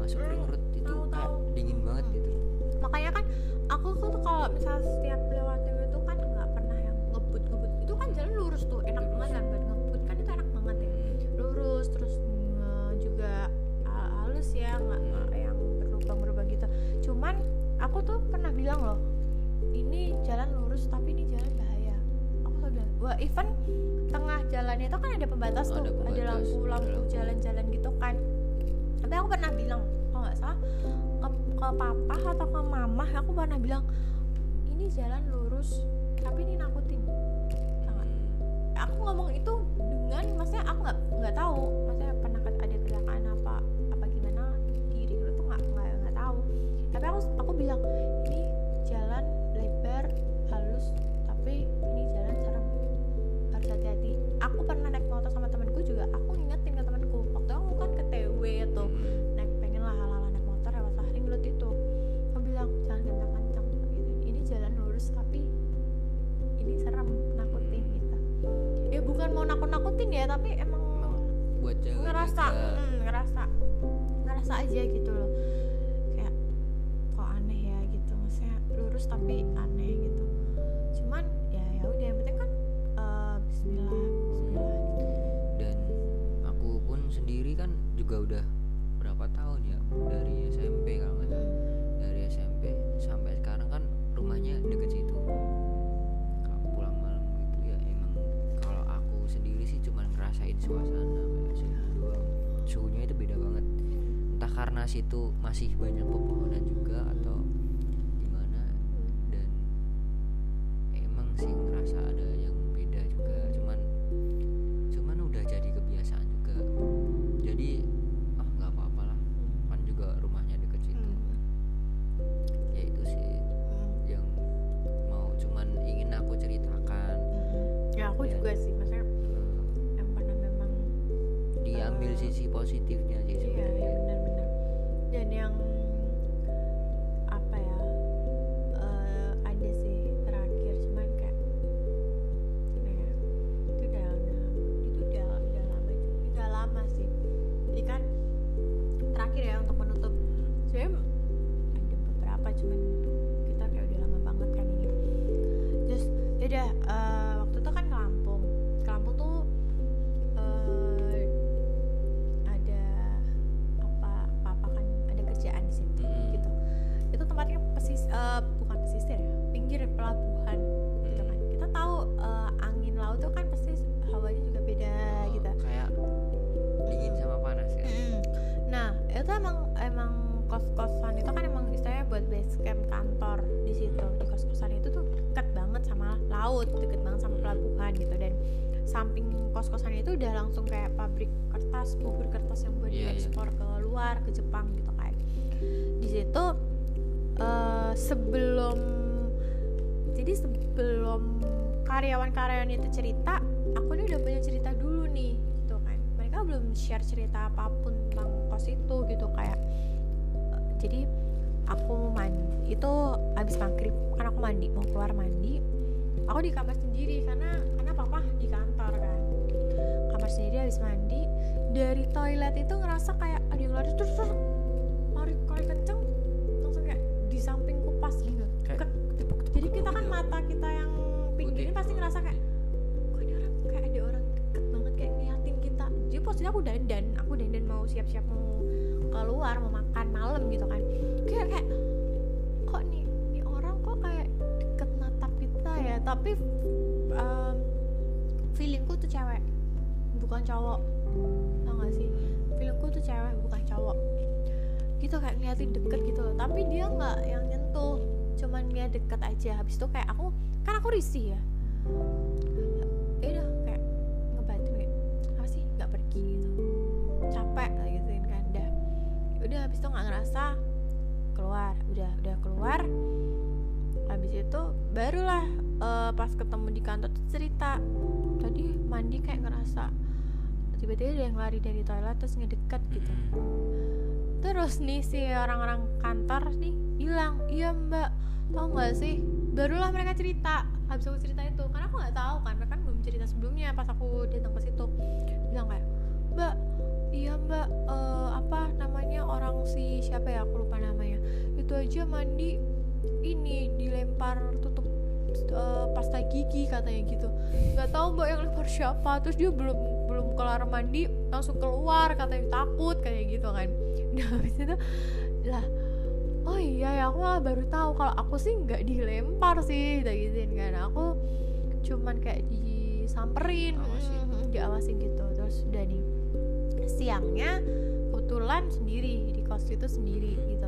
Masuk ring road itu tahu, kayak tahu. dingin banget hmm. gitu. Makanya kan aku tuh kalau misalnya setiap lewat itu kan nggak pernah yang ngebut-ngebut. Itu kan jalan lurus tuh, enak lurus. banget buat ngebut kan, itu enak banget ya. Lurus terus nge- juga halus ya, nggak hmm. yang berlubang-lubang gitu. Cuman aku tuh pernah bilang loh, ini jalan lurus tapi ini jalan bahaya. Aku tuh bilang, wah even tengah jalannya itu kan ada pembatas tuh, ada, pembatas, ada lampu-lampu jalan-jalan gitu kan. Tapi aku pernah bilang kalau nggak salah ke, ke papa atau ke mama, aku pernah bilang ini jalan lurus tapi ini nakutin. Aku ngomong itu dengan maksudnya aku nggak nggak tahu maksudnya pernah ada kecelakaan apa apa gimana diri itu tuh nggak nggak nggak tahu. Tapi aku aku bilang ini jalan lebar halus tapi ini jalan serem, harus hati-hati. Aku pernah naik motor sama temanku juga, aku ngingetin ke temanku waktu aku kan ke T W atau hmm. naik pengen lah halah naik motor lewat ring road itu, aku bilang jangan kencang-kencang gitu, ini jalan lurus tapi ini serem, nakutin gitu. Ya bukan mau nakut-nakutin ya, tapi emang, emang buat ngerasa hmm, ngerasa ngerasa aja gitu loh, kayak kok aneh ya gitu, maksudnya lurus tapi aneh gitu. Cuman ya ya udah yang penting kan Bismillah, Bismillah gitu. Dan aku pun sendiri kan juga udah berapa tahun ya dari S M P kalau nggak salah, dari S M P sampai sekarang kan rumahnya deket situ. Kalau pulang malam gitu ya emang kalau aku sendiri sih cuma ngerasain suasana doang. Suhunya itu beda banget. Entah karena situ masih banyak pepohonan juga atau gimana, dan emang sih ngerasa ada yang cuman cuman udah jadi kebiasaan juga, jadi ah nggak apa-apa lah kan juga rumahnya deket situ. hmm. Ya itu sih hmm. yang mau cuman ingin aku ceritakan. hmm. Ya aku dan, juga sih maksudnya hmm, yang pernah memang diambil uh, sisi positifnya sih sebenarnya. Iya, benar-benar. Dan yang apa ya uh, ada sih terakhir cuman kayak masih, jadi kan terakhir ya untuk menutup. Sebenarnya ada beberapa cuman kita kayak udah lama banget kan ini. Terus yaudah uh, waktu itu kan ke Lampung. Ke Lampung tuh uh, ada laut, deket banget sama pelabuhan gitu. Dan samping kos-kosannya itu udah langsung kayak pabrik kertas, bubur kertas yang buat yeah, diekspor yeah. ke luar, ke Jepang gitu kan. Di situ uh, sebelum jadi sebelum karyawan-karyawan itu cerita, aku ini udah punya cerita dulu nih gitu kan. Mereka belum share cerita apapun tentang kos itu gitu kayak. Uh, jadi aku mandi itu abis maghrib, kan aku mandi mau keluar mandi. Aku di kamar sendiri karena karena papa di kantor kan, kamar sendiri. Habis mandi dari toilet itu ngerasa kayak ada yang lari terus terus lari kali kenceng langsung kayak di samping kupas gitu. Kayak, jadi kita kan mata kita yang pinggir ini pasti ngerasa kayak kok ada orang, kayak ada orang deket banget kayak ngeliatin kita. Jadi posisinya aku dandan, aku dandan mau siap-siap mau keluar mau makan malam gitu kan. Kayak kayak kok nih nih orang kok kayak deket natap kita ya, tapi um, feelingku tuh cewek bukan cowok, tau gak sih, feelingku tuh cewek bukan cowok gitu, kayak ngeliatin deket gitu loh. Tapi dia nggak yang nyentuh, cuman dia deket aja. Habis itu kayak aku kan aku risih ya, ya udah kayak ngebantu kayak apa sih nggak pergi gitu, capek gituin kan. Dah udah habis itu nggak ngerasa keluar, udah udah keluar. Habis itu barulah uh, pas ketemu di kantor tuh cerita tadi mandi kayak ngerasa tiba-tiba ada yang lari dari toilet terus ngedekat gitu. Terus nih si orang-orang kantor nih bilang, iya mbak tau nggak sih, barulah mereka cerita habis aku cerita itu. Karena aku nggak tahu kan, mereka kan belum cerita sebelumnya. Pas aku datang ke situ bilang kayak, mbak iya mbak uh, apa namanya orang si siapa ya aku lupa namanya itu aja mandi ini dilempar tutup uh, pasta gigi katanya gitu. Nggak tahu mbak yang lempar siapa, terus dia belum belum kelar mandi langsung keluar katanya takut kayak gitu kan. Nah habis itu lah oh iya ya aku malah baru tahu kalau aku sih nggak dilempar sih kayak gituin kan, aku cuman kayak disamperin mm-hmm. diawasin gitu. Terus udah nih siangnya kebetulan sendiri di kos itu sendiri gitu,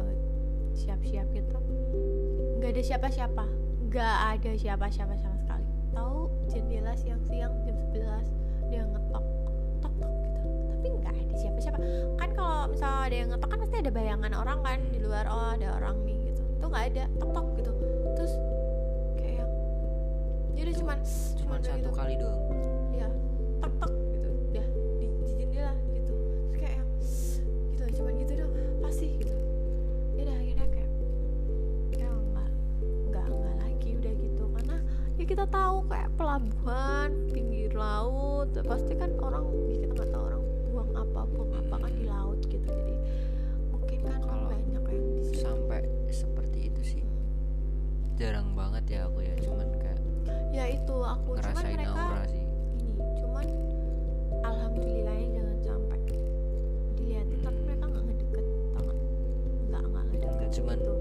siap-siap gitu. Nggak ada siapa-siapa, nggak ada siapa-siapa sama sekali. Tahu jendela siang-siang jam sebelas dia ngetok, tok tok gitu. Tapi nggak ada siapa-siapa. Kan kalau misalnya ada yang ngetok kan pasti ada bayangan orang kan di luar, oh ada orang nih gitu. Tuh nggak ada, tok tok gitu. Terus kayak yang jadi cuman cuman satu gitu. Kali doang. Ya, tok tok gitu. Udah di, di jendela gitu. Terus kayak yang gitu cuman gitu doang. Apa sih gitu. Ya udah akhirnya kayak kita tahu kayak pelabuhan pinggir laut pasti kan orang, kita nggak tahu orang buang apa buang apa kan di laut gitu. Jadi mungkin kan kalau banyak yang sampai seperti itu sih jarang banget ya aku ya, cuman kayak ya itu aku cuman mereka ini cuman alhamdulillahnya jangan sampai dilihatin hmm. tapi mereka nggak ngedeket, nggak nggak nggak ngedeket cuman gitu.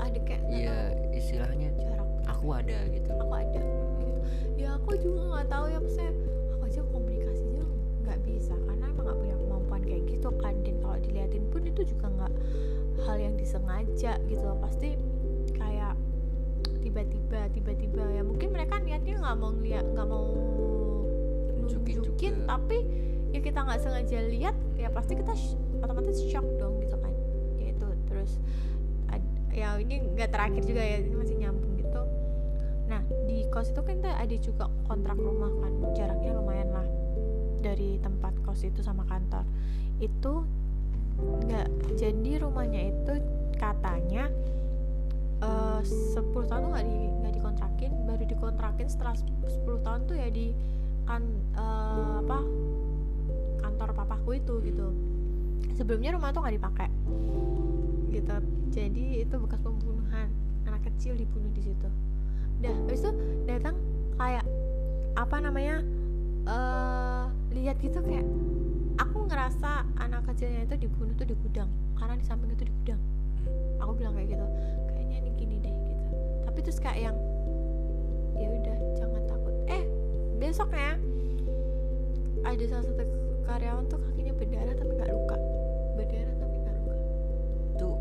Ada kayak ya istilahnya jarak aku ada gitu, aku ada gitu. Ya aku juga nggak tahu ya, maksudnya aku aja komunikasinya nggak bisa karena emang nggak punya kemampuan kayak gitu kan. Dan kalau diliatin pun itu juga nggak hal yang disengaja gitu loh, pasti kayak tiba-tiba tiba-tiba ya mungkin mereka niatnya nggak mau lihat, nggak mau nunjukin, tapi ya kita nggak sengaja lihat ya pasti kita sh- otomatis shock dong gitu kan. Ya itu terus ad- ya ini nggak terakhir juga ya, ini masih nyambung gitu. Nah di kos itu kan ada juga kontrak rumah kan, jaraknya lumayan lah dari tempat kos itu sama kantor itu. Nggak, jadi rumahnya itu katanya uh, sepuluh tahun tuh nggak di nggak dikontrakin, baru dikontrakin setelah sepuluh tahun tuh ya di kan uh, apa kantor papaku itu gitu. Sebelumnya rumah tuh nggak dipakai gitu, jadi itu bekas pembunuhan, anak kecil dibunuh di situ. Dah habis itu datang kayak apa namanya uh, lihat gitu kayak aku ngerasa anak kecilnya itu dibunuh tuh di gudang karena di samping itu di gudang. Aku bilang kayak gitu, kayaknya ini gini deh gitu. Tapi terus kayak yang ya udah jangan takut. Eh besoknya ada salah satu karyawan tuh kakinya berdarah tapi nggak luka, berdarah tapi nggak luka. Tuh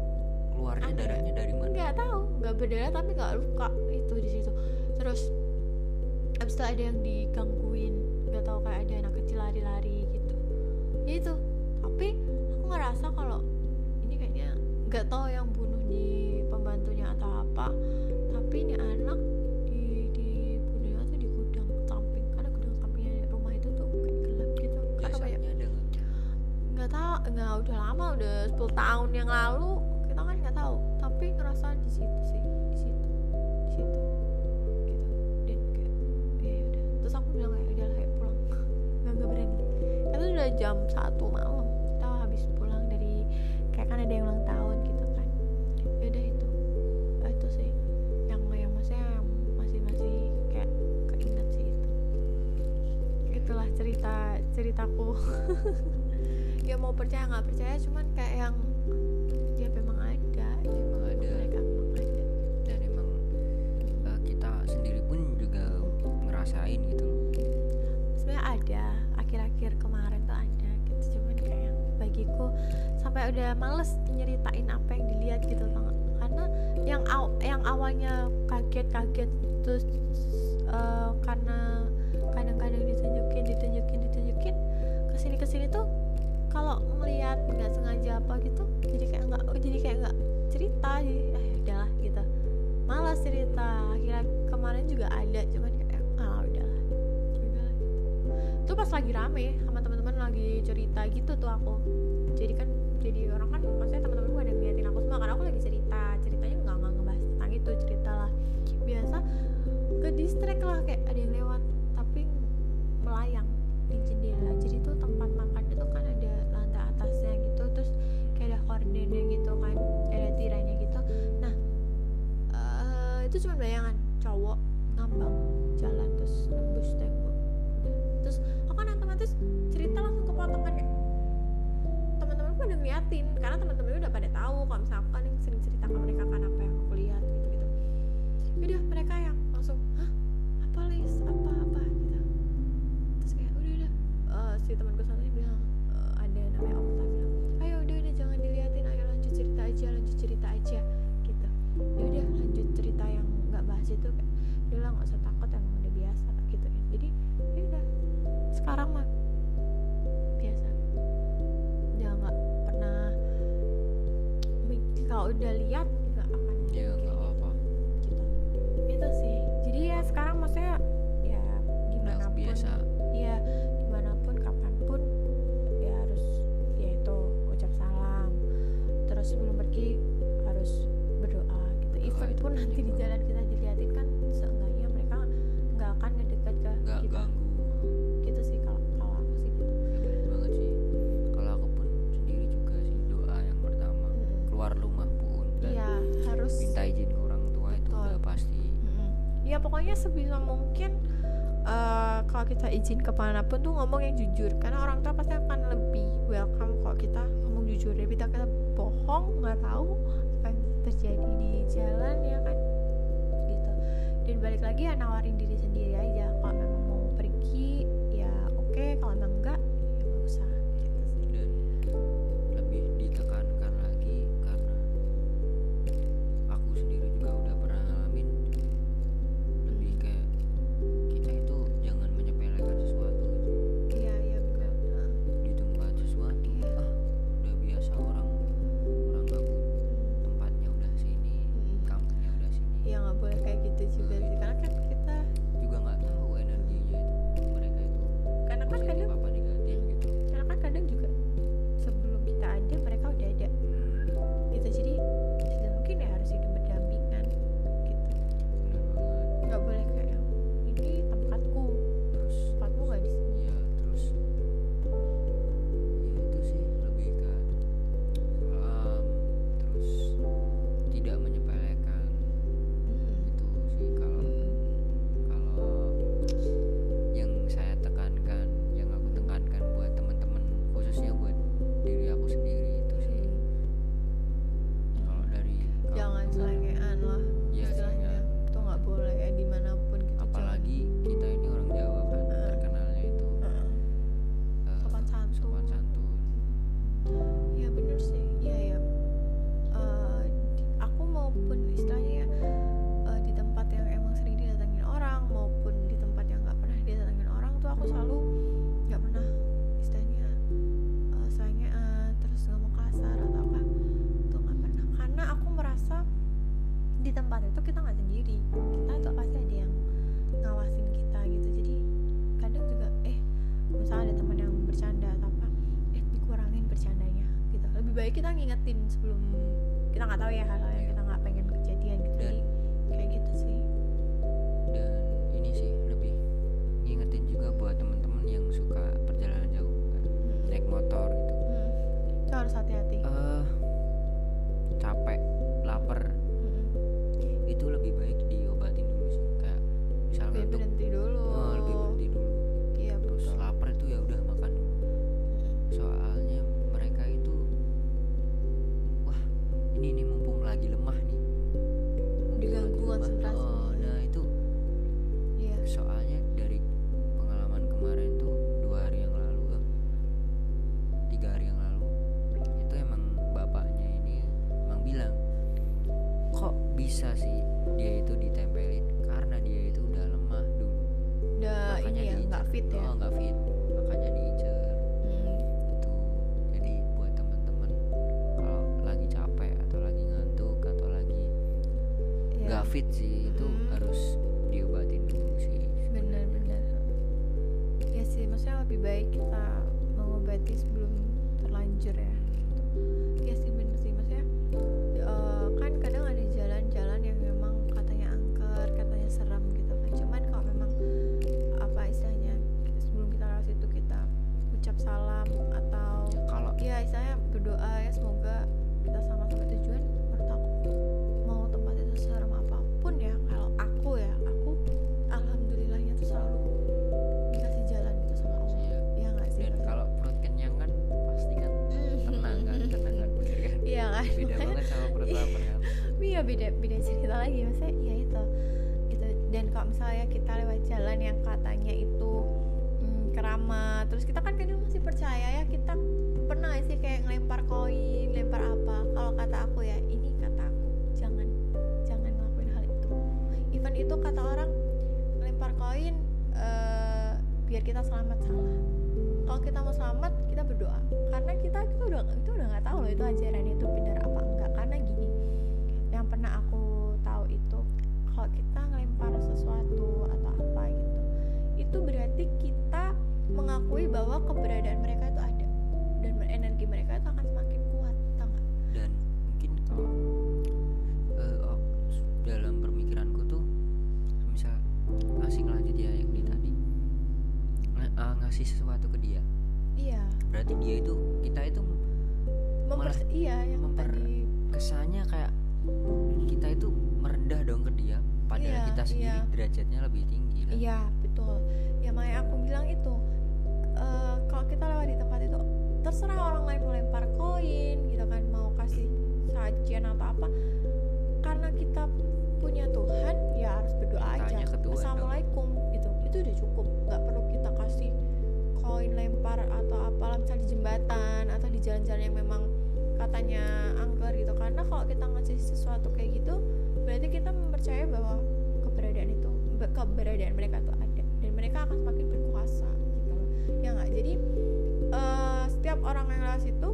keluarnya darahnya dari mana? Nggak tahu, nggak berdarah tapi nggak luka itu di situ. Terus abis itu ada yang digangguin, nggak tahu kayak ada anak kecil lari-lari gitu. Ya itu, tapi aku ngerasa kalau ini kayaknya nggak tahu yang bunuh di pembantunya atau apa, tapi ini anak di dibunuhnya tuh di gudang samping, karena gudang sampingnya rumah itu tuh kayak gelap gitu. Biasanya ada nggak tahu, nggak udah lama, udah sepuluh tahun yang lalu kita kan nggak tahu, tapi ngerasa di situ sih, di situ, di situ. Udah kayak udah kayak pulang, nggak nggak berani. Karena udah jam satu malam, kita habis pulang dari kayak kan ada yang ulang tahun gitu kan. Ya udah itu, itu sih yang yang masih masih masih kayak keinget sih itu. Itulah cerita ceritaku. Ya mau percaya nggak percaya, cuman kayak yang ya memang ada, memang ada. Mereka memang ada. Dan emang uh, kita sendiri pun juga ngerasain gitu. Ada akhir-akhir kemarin tuh ada gitu, cuman kayak bagiku sampai udah males nyeritain apa yang dilihat gitu loh, karena yang aw, yang awalnya kaget-kaget terus uh, karena kadang-kadang ditunjukin ditunjukin ditunjukin kesini kesini tuh kalau ngelihat nggak sengaja apa gitu jadi kayak nggak oh, jadi kayak nggak cerita, jadi eh udahlah gitu, malas cerita. Akhirnya kemarin juga ada, cuman kayak ah udahlah. Itu pas lagi rame sama teman-teman lagi cerita gitu tuh aku. Jadi kan jadi orang kan maksudnya teman-teman gue ada ngeliatin aku semua karena aku lagi cerita. Ceritanya enggak enggak ngebahas tentang itu, ceritalah biasa. Ke distract lah kayak ada yang lewat tapi melayang di jendela. Jadi tuh tempat makan itu kan ada lantai atasnya gitu, terus kayak ada kordennya gitu kan, ada tirainya gitu. Nah, uh, itu cuma bayangan cowok ngambang jalan terus nembus tembok. Terus aku kan otomatis cerita langsung kepotong kan, kayak teman-teman aku udah ngeliatin karena teman-temannya udah pada tahu kalau misalnya aku kan yang sering cerita ke mereka kan apa yang aku lihat gitu-gitu. Udah mereka yang langsung hah apa Lis apa-apa gitu. Terus kayak udah-udah uh, si temanku satunya bilang uh, ada namanya Okta bilang ayo udah-udah jangan diliatin, ayo lanjut cerita aja, lanjut cerita aja gitu. Ya udah lanjut cerita yang nggak bahas itu, kayak udah lah nggak usah takut emang udah biasa gitu kan. Jadi ya udah sekarang mah biasa, ya nggak pernah kalau udah lihat nggak akan ya nggak apa gitu. Itu sih, jadi ya sekarang maksudnya ya gimana pun ya gimana pun kapanpun ya harus ya itu ucap salam, terus sebelum pergi harus berdoa gitu. Even pun nanti di jalan kita dilihatin kan seenggaknya mereka nggak akan ngedekat ke gak kita ganggu. Gitu sih kalau kalau aku sih gitu. Bener banget sih. Kalau aku pun sendiri juga sih doa yang pertama mm-hmm. keluar rumah pun dan ya, harus minta izin ke orang tua. Betul. Itu udah pasti. Mm-hmm. Ya pokoknya sebisa mungkin uh, kalau kita izin kemanapun tuh ngomong yang jujur, karena orang tua pasti akan lebih welcome kalau kita ngomong jujur. Daripada kita bohong nggak tahu apa yang terjadi di jalan ya kan gitu. Dan balik lagi ya nawarin diri sendiri aja kalau memang mau pergi. Oke, kalau emang enggak, ya nggak usah gitu sih. Dan lebih ditekankan lagi karena aku sendiri juga udah pernah ngalamin lebih kayak kita itu jangan menyepelekan sesuatu gitu. Iya, iya benar. Di tempat sesuatu ya. Ah, udah biasa orang orang gabut, tempatnya udah sini, hmm. kampungnya udah sini. Ya nggak boleh kayak gitu juga nah, sih, karena kan kita juga baik kita ngingetin sebelum, kita nggak tahu ya hal-hal yang kita nggak pengen kejadian gitu. Dan, kayak gitu sih. Dan ini sih lebih ngingetin juga buat temen-temen yang suka perjalanan jauh, hmm. naik motor gitu. Hmm. Itu harus hati-hati. Uh, capek, lapar, hmm. itu lebih baik diobatin dulu sih. Kayak misalnya untuk berhenti dulu. Oh, lebih berhenti dulu. Iya, terus lapar itu ya udah makan dulu. Soalnya mereka itu, wah ini nih mumpung lagi lemah nih, diganggu konsentrasi. Oh, nah itu, yeah. Soalnya dari pengalaman kemarin tuh dua hari yang lalu, tiga hari yang lalu, itu emang bapaknya ini emang bilang, kok bisa sih dia itu ditempelin, karena dia itu udah lemah dulu, udah makanya ini ya nggak fit ya, nggak oh, fit, makanya diincer. Gak fit sih, itu hmm. harus diobatin dulu sih. Benar-benar. Ya sih, maksudnya lebih baik kita mengobati sebelum terlanjur ya. Ya sih benar sih, maksudnya uh, kan kadang ada jalan-jalan yang memang katanya angker, katanya seram gitu kan. Cuman kalau memang apa istilahnya sebelum kita lewat situ kita ucap salam atau ya, kalau ya istilahnya berdoa ya semoga kita sama-sama tujuan. Menurut aku mau tempat itu seram apapun ya, kalau aku ya aku alhamdulillahnya tuh selalu dikasih jalan gitu sama Allah ya, ya gak sih? Dan pasti. Kalau perut kenyang kan pasti kan tenang kan, tenang kan, bener kan? Iya kan? Beda banget sama perut lapar kan? Iya beda, beda cerita lagi maksudnya ya itu gitu. Dan kalau misalnya kita lewat jalan yang katanya itu hmm, keramat, terus kita kan kadang masih percaya ya, kita pernah sih kayak ngelempar koin, lempar apa. Kalau kata aku ya, ini kata aku, jangan jangan ngelakuin hal itu. Even itu kata orang lempar koin uh, biar kita selamat, salah. Kalau kita mau selamat, kita berdoa. Karena kita itu udah itu udah nggak tahu loh itu ajaran itu benar apa enggak. Karena gini, yang pernah aku tahu itu kalau kita ngelempar sesuatu atau apa gitu, itu berarti kita mengakui bahwa keberadaan mereka itu ada. Dan energi mereka itu akan semakin kuat, tau gak? Dan mungkin kalau uh, dalam pemikiranku tuh misal ngasih lanjut ya yang di tadi, Ng- uh, ngasih sesuatu ke dia, iya. Berarti dia itu, kita itu memper, malah iya, yang memper tadi. Kesannya kayak kita itu merendah dong ke dia, padahal iya, kita sendiri iya. derajatnya lebih tinggi kan? Iya betul. Ya makanya aku bilang itu uh, kalau kita lewat di tempat itu terserah orang lain mau lempar koin gitu kan, mau kasih sajian atau apa, karena kita punya Tuhan ya harus berdoa aja, assalamualaikum gitu, itu udah cukup, nggak perlu kita kasih koin lempar atau apalah, misalnya di jembatan atau di jalan-jalan yang memang katanya angker gitu. Karena kalau kita ngasih sesuatu kayak gitu berarti kita mempercayai bahwa keberadaan itu, keberadaan mereka itu ada dan mereka akan semakin berkuasa gitu ya nggak? Jadi Uh, setiap orang yang lewat situ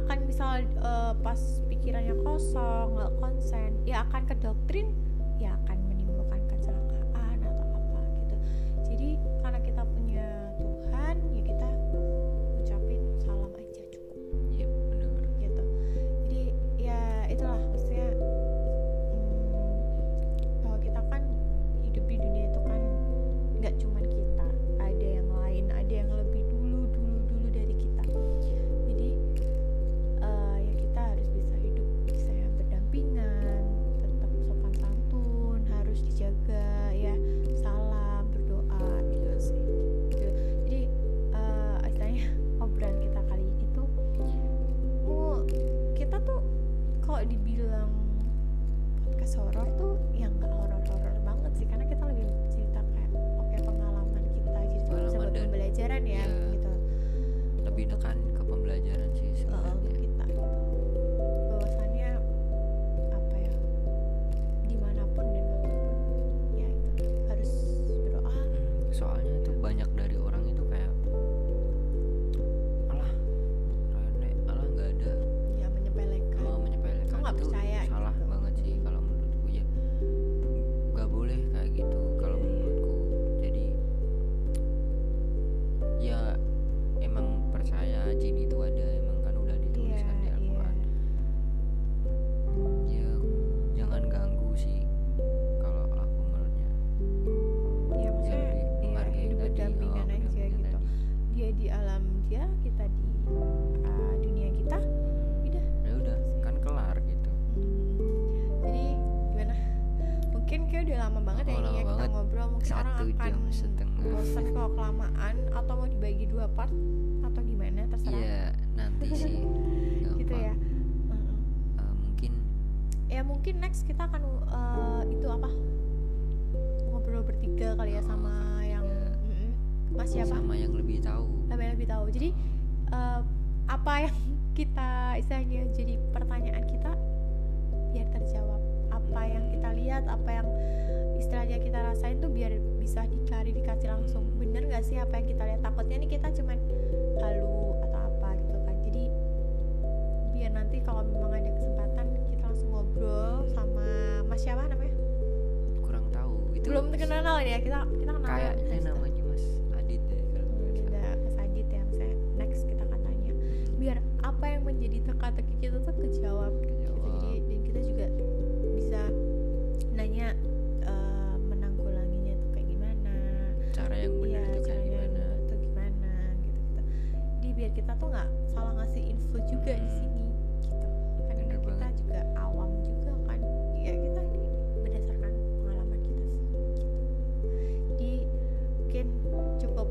akan misal uh, pas pikirannya kosong, nggak konsen, ya akan ke doktrin, ya akan menimbulkan kecelakaan atau apa gitu. Jadi karena kita punya Tuhan, ya kita ucapin salam aja cukup. Iya yep, benar. Gitu. Jadi ya itulah maksudnya hmm, bahwa kita kan hidup di dunia itu kan nggak cuma kita, ada yang lain, ada yang lebih harus bisa hidup, bisa berdampingan, tetap sopan santun, banget ya ini ya kita ngobrol, mungkin orang akan bosan kalau kelamaan, atau mau dibagi dua part atau gimana terserah. Iya nanti sih. Gitu ya. Uh, mungkin. Ya mungkin next kita akan uh, itu apa ngobrol bertiga kali ya sama yang masih apa? Sama yang lebih tahu. Sama yang lebih tahu. Jadi uh, apa yang kita istilahnya jadi pertanyaan kita biar terjawab, apa yang kita lihat, apa yang istilahnya kita rasain tuh biar bisa diklarifikasi langsung, bener nggak sih apa yang kita lihat, takutnya nih kita cuman halu atau apa gitu kan. Jadi biar nanti kalau memang ada kesempatan kita langsung ngobrol sama mas siapa namanya, kurang tahu itu belum kenal ya, kita kita kenal kayaknya ya, namanya mas Adit ya kalau nggak salah, mas Adit ya misalnya. Next kita akan tanya biar apa yang menjadi teka-teki kita tuh kejawab. Jadi dan kita juga bisa nanya uh, menanggulanginya tuh kayak gimana, cara yang benar ya, itu kayak gimana atau gimana gitu kita. Jadi biar kita tuh nggak salah ngasih info juga hmm. di sini gitu. Karena bener kita banget. Juga awam juga kan. Ya kita berdasarkan pengalaman kita sih. Gitu. Jadi mungkin cukup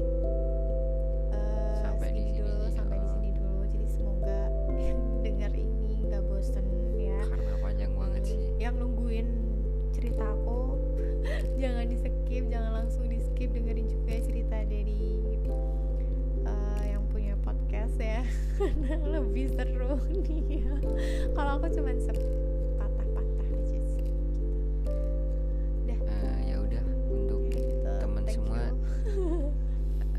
uh, sampai di sini dulu, sampai di sini dulu. Jadi semoga yang dengar ini nggak bosen ya. Karena panjang banget sih. Yang nungguin cerita aku jangan di skip, jangan langsung di skip, dengerin juga cerita dari uh, yang punya podcast ya karena lebih seru nih ya. Kalau aku cuman sepatah-patah aja sih. Udah. Uh, ya udah untuk okay, gitu. Teman semua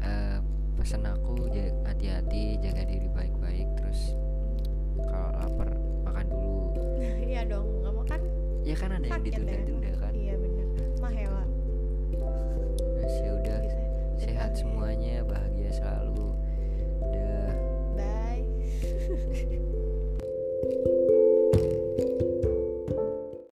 uh, pesan aku jaga, hati-hati, jaga diri baik-baik, terus kalau lapar makan dulu. Iya dong, nggak makan ya kan ada yang ditunda-tunda kan. Iya benar, mahela. Nah, ya udah, sehat semuanya, bahagia selalu.